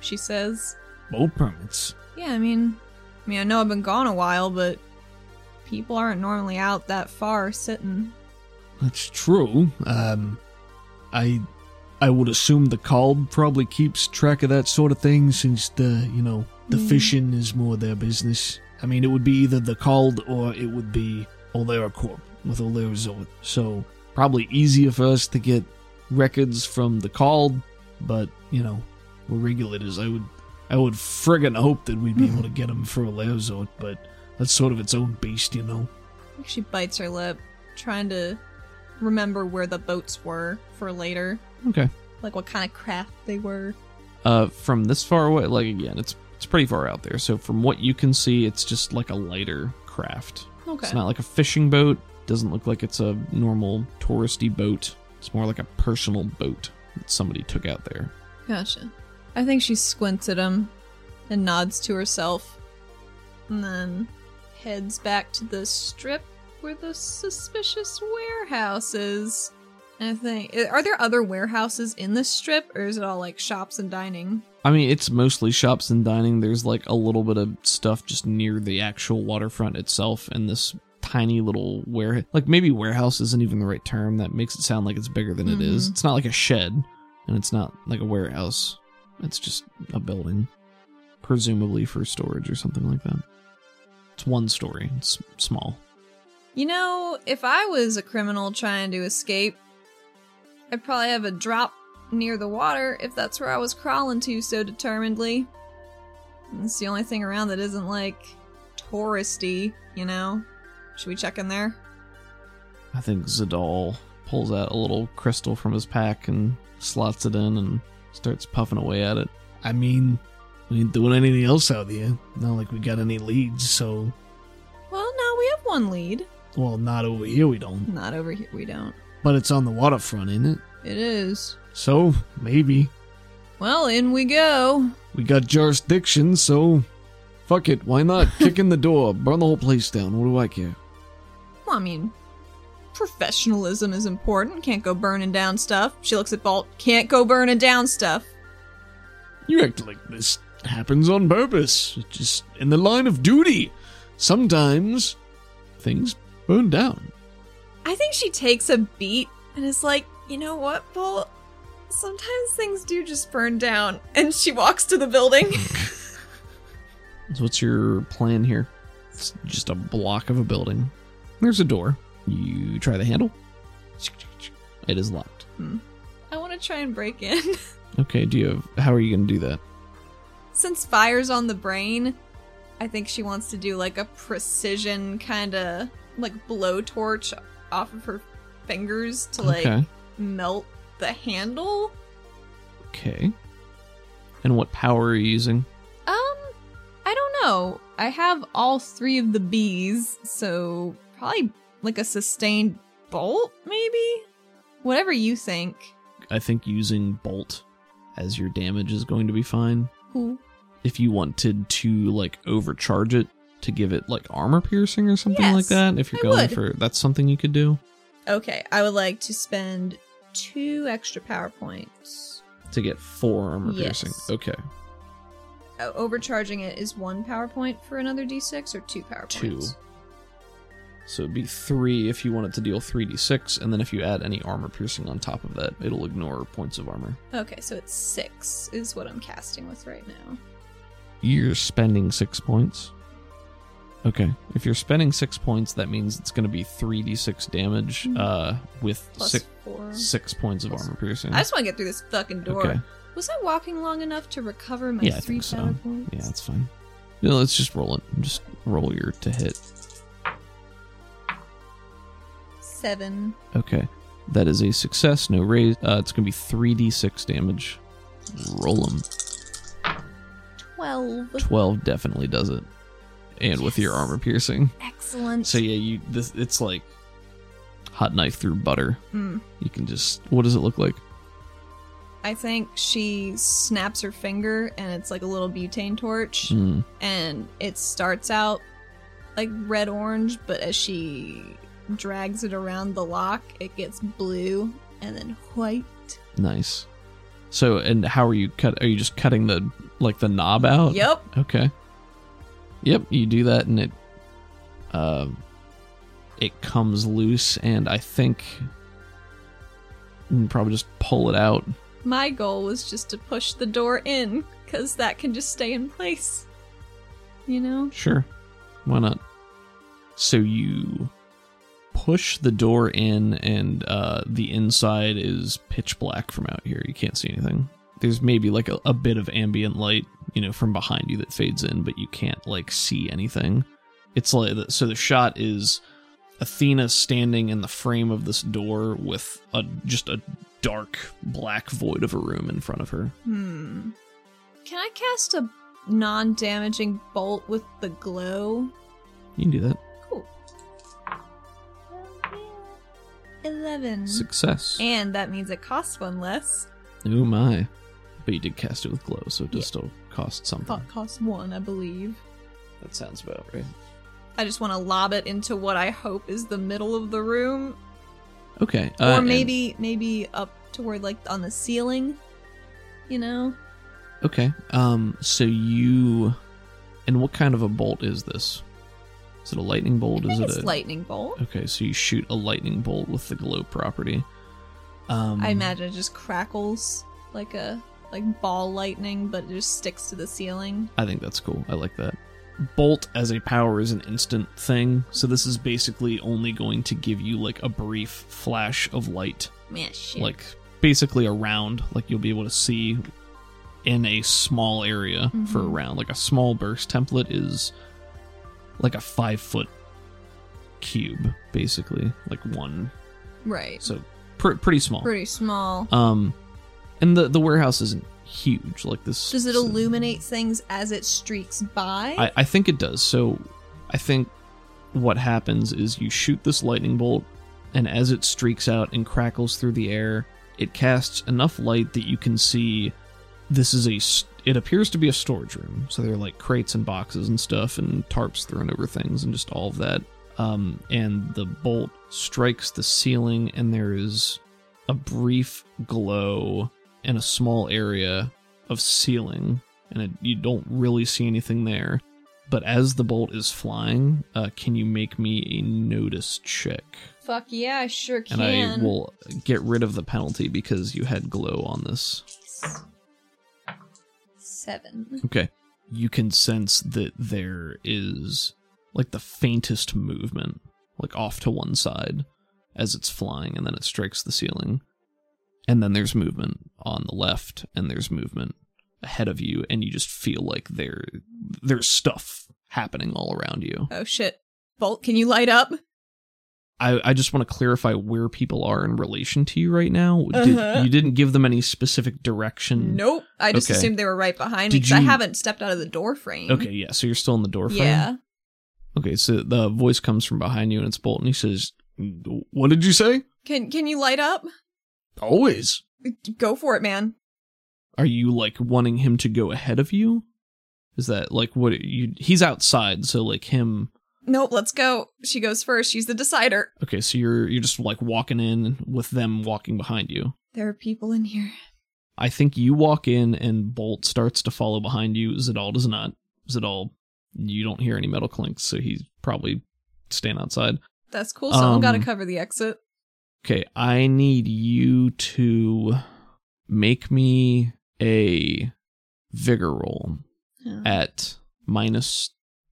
She says. Boat permits? Yeah, I mean, I mean, I know I've been gone a while, but people aren't normally out that far sitting. That's true. Um, I... I would assume the Kalb probably keeps track of that sort of thing since the, you know, the mm. fishing is more their business. I mean, it would be either the Kalb or it would be OleraCorp with OleraZord. So probably easier for us to get records from the Kalb, but, you know, we're regulators. I would I would friggin' hope that we'd be able to get them for OleraZord, but that's sort of its own beast, you know. She bites her lip, trying to remember where the boats were for later. Okay. Like what kind of craft they were. Uh, from this far away, like again, it's it's pretty far out there. So from what you can see, it's just like a lighter craft. Okay. It's not like a fishing boat. Doesn't look like it's a normal touristy boat. It's more like a personal boat that somebody took out there. Gotcha. I think she squints at him and nods to herself, and then heads back to the strip where the suspicious warehouse is. I think, are there other warehouses in this strip, or is it all like shops and dining? I mean, it's mostly shops and dining. There's like a little bit of stuff just near the actual waterfront itself, and this tiny little warehouse. Like maybe warehouse isn't even the right term. That makes it sound like it's bigger than mm-hmm. it is. It's not like a shed, and it's not like a warehouse. It's just a building, presumably for storage or something like that. It's one story. It's small. You know, if I was a criminal trying to escape, I'd probably have a drop near the water if that's where I was crawling to so determinedly. And it's the only thing around that isn't, like, touristy, you know? Should we check in there? I think Zadal pulls out a little crystal from his pack and slots it in and starts puffing away at it. I mean, we ain't doing anything else out here. Not like we got any leads, so... Well, no, we have one lead. Well, not over here we don't. Not over here we don't. But it's on the waterfront, isn't it? It is. So, maybe. Well, in we go. We got jurisdiction, so... Fuck it, why not? Kick in the door, burn the whole place down, what do I care? Well, I mean... Professionalism is important, can't go burning down stuff. She looks at Bolt, can't go burning down stuff. You act like this happens on purpose. It's just in the line of duty. Sometimes, things burn down. I think she takes a beat and is like, you know what, Bolt? Sometimes things do just burn down. And she walks to the building. So what's your plan here? It's just a block of a building. There's a door. You try the handle. It is locked. Hmm. I want to try and break in. Okay, do you have, how are you going to do that? Since fire's on the brain, I think she wants to do like a precision kind of like blowtorch off of her fingers to, like, okay. melt the handle. Okay. And what power are you using? Um, I don't know. I have all three of the bees, so probably like a sustained bolt, maybe? Whatever you think. I think using bolt as your damage is going to be fine. Cool. If you wanted to, like, overcharge it to give it, like, armor piercing or something yes, like that, if you're I going would. for... That's something you could do. Okay, I would like to spend two extra power points. To get four armor yes. piercing. Okay. Uh, overcharging it is one power point for another d six or two power two. points? Two. So it'd be three if you want it to deal three d six, and then if you add any armor piercing on top of that, it'll ignore points of armor. Okay, so it's six is what I'm casting with right now. You're spending six points. Okay, if you're spending six points, that means it's going to be three d six damage mm. uh, with six, six points Plus of armor piercing. I just want to get through this fucking door. Okay. Was I walking long enough to recover my yeah, three I think power so. points? Yeah, that's fine. You know, let's just roll it. Just roll your to hit. Seven. Okay. That is a success. No raise. Uh, it's going to be three d six damage. Roll them. twelve. twelve definitely does it. And yes. with your armor piercing. Excellent. So yeah, you. This, it's like hot knife through butter. Mm. You can just... What does it look like? I think she snaps her finger and it's like a little butane torch. Mm. And it starts out like red-orange, but as she... drags it around the lock, it gets blue and then white. Nice. So, and how are you cut? Are you just cutting the like the knob out? Yep. Okay. Yep. You do that, and it, uh, it comes loose, and I think you can probably just pull it out. My goal was just to push the door in, because that can just stay in place. You know. Sure. Why not? So you. Push the door in, and uh, the inside is pitch black from out here. You can't see anything. There's maybe like a, a bit of ambient light, you know, from behind you that fades in, but you can't like see anything. It's like the, so the shot is Athena standing in the frame of this door with a just a dark black void of a room in front of her. Hmm. Can I cast a non-damaging bolt with the glow? You can do that. eleven. Success. And that means it costs one less. Oh my. But you did cast it with glow, so it does yeah. still cost something. It costs one, I believe. That sounds about right. I just want to lob it into what I hope is the middle of the room. Okay. Uh, or maybe and... maybe up toward, like, on the ceiling. You know? Okay. Um. So you... And what kind of a bolt is this? Is it a lightning bolt? I think Is it it's a lightning bolt? Okay, so you shoot a lightning bolt with the glow property. Um, I imagine it just crackles like a like ball lightning, but it just sticks to the ceiling. I think that's cool. I like that. Bolt as a power is an instant thing, so this is basically only going to give you like a brief flash of light. Yeah, shit. Like basically a round, like you'll be able to see in a small area mm-hmm. for a round. Like a small burst template is. Like a five-foot cube, basically. Like one. Right. So pr- pretty small. Pretty small. Um, and the, the warehouse isn't huge. Like this. Does it so, illuminate things as it streaks by? I, I think it does. So I think what happens is you shoot this lightning bolt, and as it streaks out and crackles through the air, it casts enough light that you can see this is a... St- It appears to be a storage room, so there are like crates and boxes and stuff and tarps thrown over things and just all of that. Um, and the bolt strikes the ceiling, and there is a brief glow in a small area of ceiling, and it, you don't really see anything there. But as the bolt is flying, uh, can you make me a notice check? Fuck yeah, I sure can. And I will get rid of the penalty because you had glow on this. Yes. Seven. Okay. You can sense that there is, like, the faintest movement, like, off to one side as it's flying, and then it strikes the ceiling. And then there's movement on the left, and there's movement ahead of you, and you just feel like there there's stuff happening all around you. Oh, shit. Bolt, can you light up? I, I just want to clarify where people are in relation to you right now. Uh-huh. Did, you didn't give them any specific direction? Nope. I just okay. assumed they were right behind me because you... I haven't stepped out of the door frame. Okay, yeah. So you're still in the door frame? Yeah. Okay, so the voice comes from behind you and it's Bolt and he says, what did you say? Can Can you light up? Always. Go for it, man. Are you, like, wanting him to go ahead of you? Is that, like, what you... He's outside, so, like, him... Nope, let's go. She goes first. She's the decider. Okay, so you're you're just, like, walking in with them walking behind you. There are people in here. I think you walk in and Bolt starts to follow behind you. Zadal does not. Zadal, you don't hear any metal clinks, so he's probably staying outside. That's cool. Someone um, got to cover the exit. Okay, I need you to make me a vigor roll oh. at minus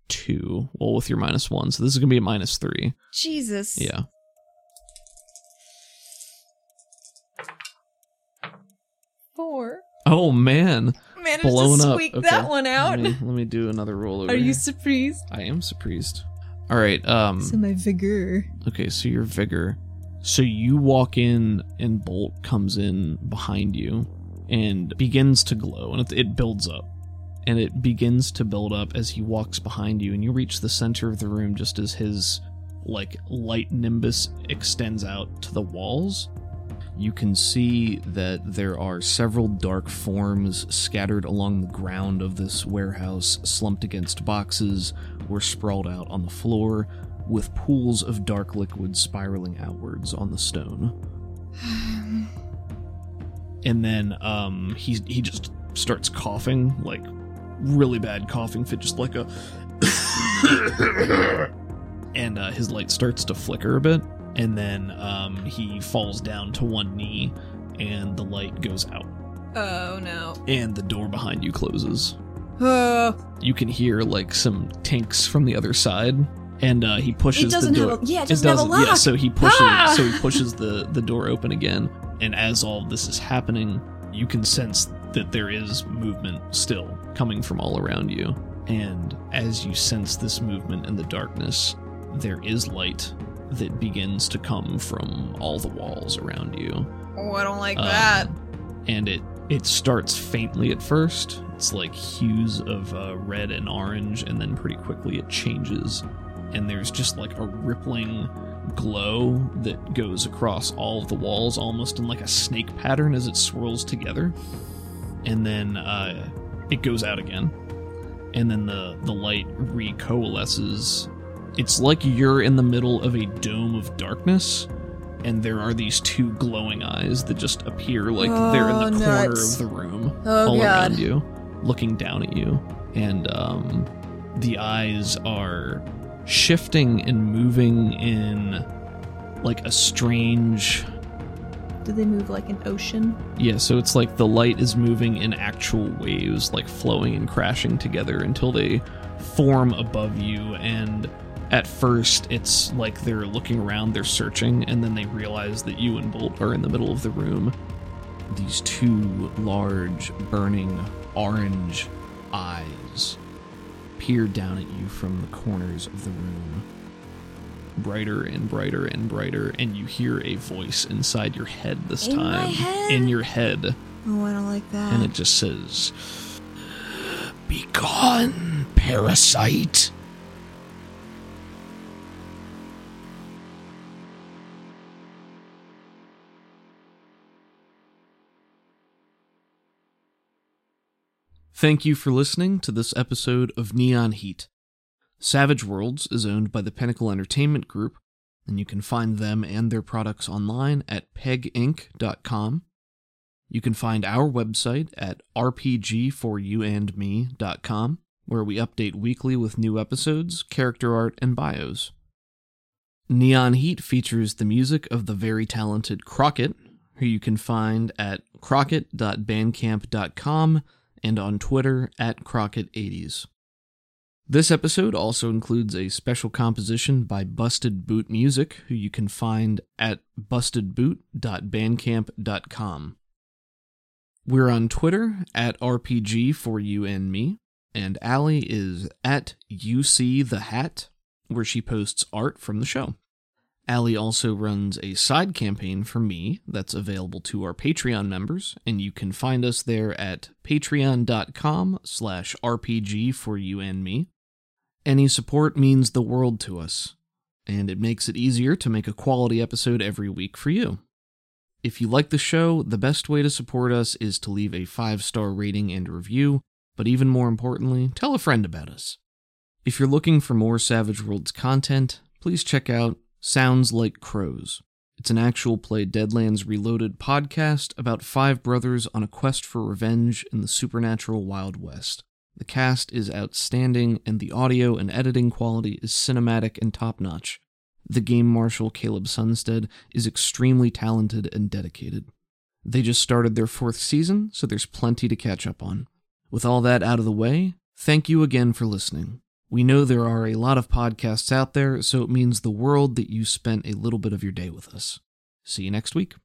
two. Well, with your minus one, so this is gonna be a minus three. Jesus. Yeah. Four. Oh man. Managed Blown to squeak up. that okay. one out. Let me, let me do another roll over. Are you surprised? I am surprised. All right. Um. So my vigor. Okay, so your vigor. So you walk in, and Bolt comes in behind you, and begins to glow, and it, it builds up. And it begins to build up as he walks behind you, and you reach the center of the room just as his, like, light nimbus extends out to the walls. You can see that there are several dark forms scattered along the ground of this warehouse, slumped against boxes or sprawled out on the floor, with pools of dark liquid spiraling outwards on the stone. And then um, he, he just starts coughing, like... really bad coughing fit, just like a and uh, his light starts to flicker a bit, and then um, he falls down to one knee and the light goes out. Oh no. And the door behind you closes. Uh, you can hear like some tinks from the other side, and uh, he pushes the door. Have a, yeah, it doesn't, it doesn't have a lock. Yeah, so he pushes ah! so he pushes the, the door open again, and as all of this is happening, you can sense that there is movement still coming from all around you. And as you sense this movement in the darkness, there is light that begins to come from all the walls around you. Oh, I don't like um, that. And it, it starts faintly at first. It's like hues of uh, red and orange, and then pretty quickly it changes. And there's just like a rippling glow that goes across all of the walls, almost in like a snake pattern as it swirls together. And then uh, it goes out again. And then the, the light recoalesces. It's like you're in the middle of a dome of darkness, and there are these two glowing eyes that just appear like oh, they're in the corner nuts. of the room, oh, all God. around you, looking down at you. And um, the eyes are shifting and moving in like a strange... Do they move like an ocean? Yeah, so it's like the light is moving in actual waves, like flowing and crashing together until they form above you. And at first, it's like they're looking around, they're searching, and then they realize that you and Bolt are in the middle of the room. These two large, burning, orange eyes peer down at you from the corners of the room. Brighter and brighter and brighter, and you hear a voice inside your head this in time. My head? In your head. Oh, I don't like that. And it just says, "Be gone, parasite." Thank you for listening to this episode of Neon Heat. Savage Worlds is owned by the Pinnacle Entertainment Group, and you can find them and their products online at peg inc dot com. You can find our website at r p g for you and me dot com, where we update weekly with new episodes, character art, and bios. Neon Heat features the music of the very talented Crockett, who you can find at crockett dot bandcamp dot com and on Twitter at crockett eighties. This episode also includes a special composition by Busted Boot Music, who you can find at busted boot dot bandcamp dot com. We're on Twitter at R P G for You and Me, and Allie is at U C the Hat, where she posts art from the show. Ali also runs a side campaign for me that's available to our Patreon members, and you can find us there at patreon.com slash RPG for you and me. Any support means the world to us, and it makes it easier to make a quality episode every week for you. If you like the show, the best way to support us is to leave a five-star rating and review, but even more importantly, tell a friend about us. If you're looking for more Savage Worlds content, please check out Sounds Like Crows. It's an actual play Deadlands Reloaded podcast about five brothers on a quest for revenge in the supernatural Wild West. The cast is outstanding, and the audio and editing quality is cinematic and top-notch. The game marshal, Caleb Sunstead, is extremely talented and dedicated. They just started their fourth season, so there's plenty to catch up on. With all that out of the way, thank you again for listening. We know there are a lot of podcasts out there, so it means the world that you spent a little bit of your day with us. See you next week.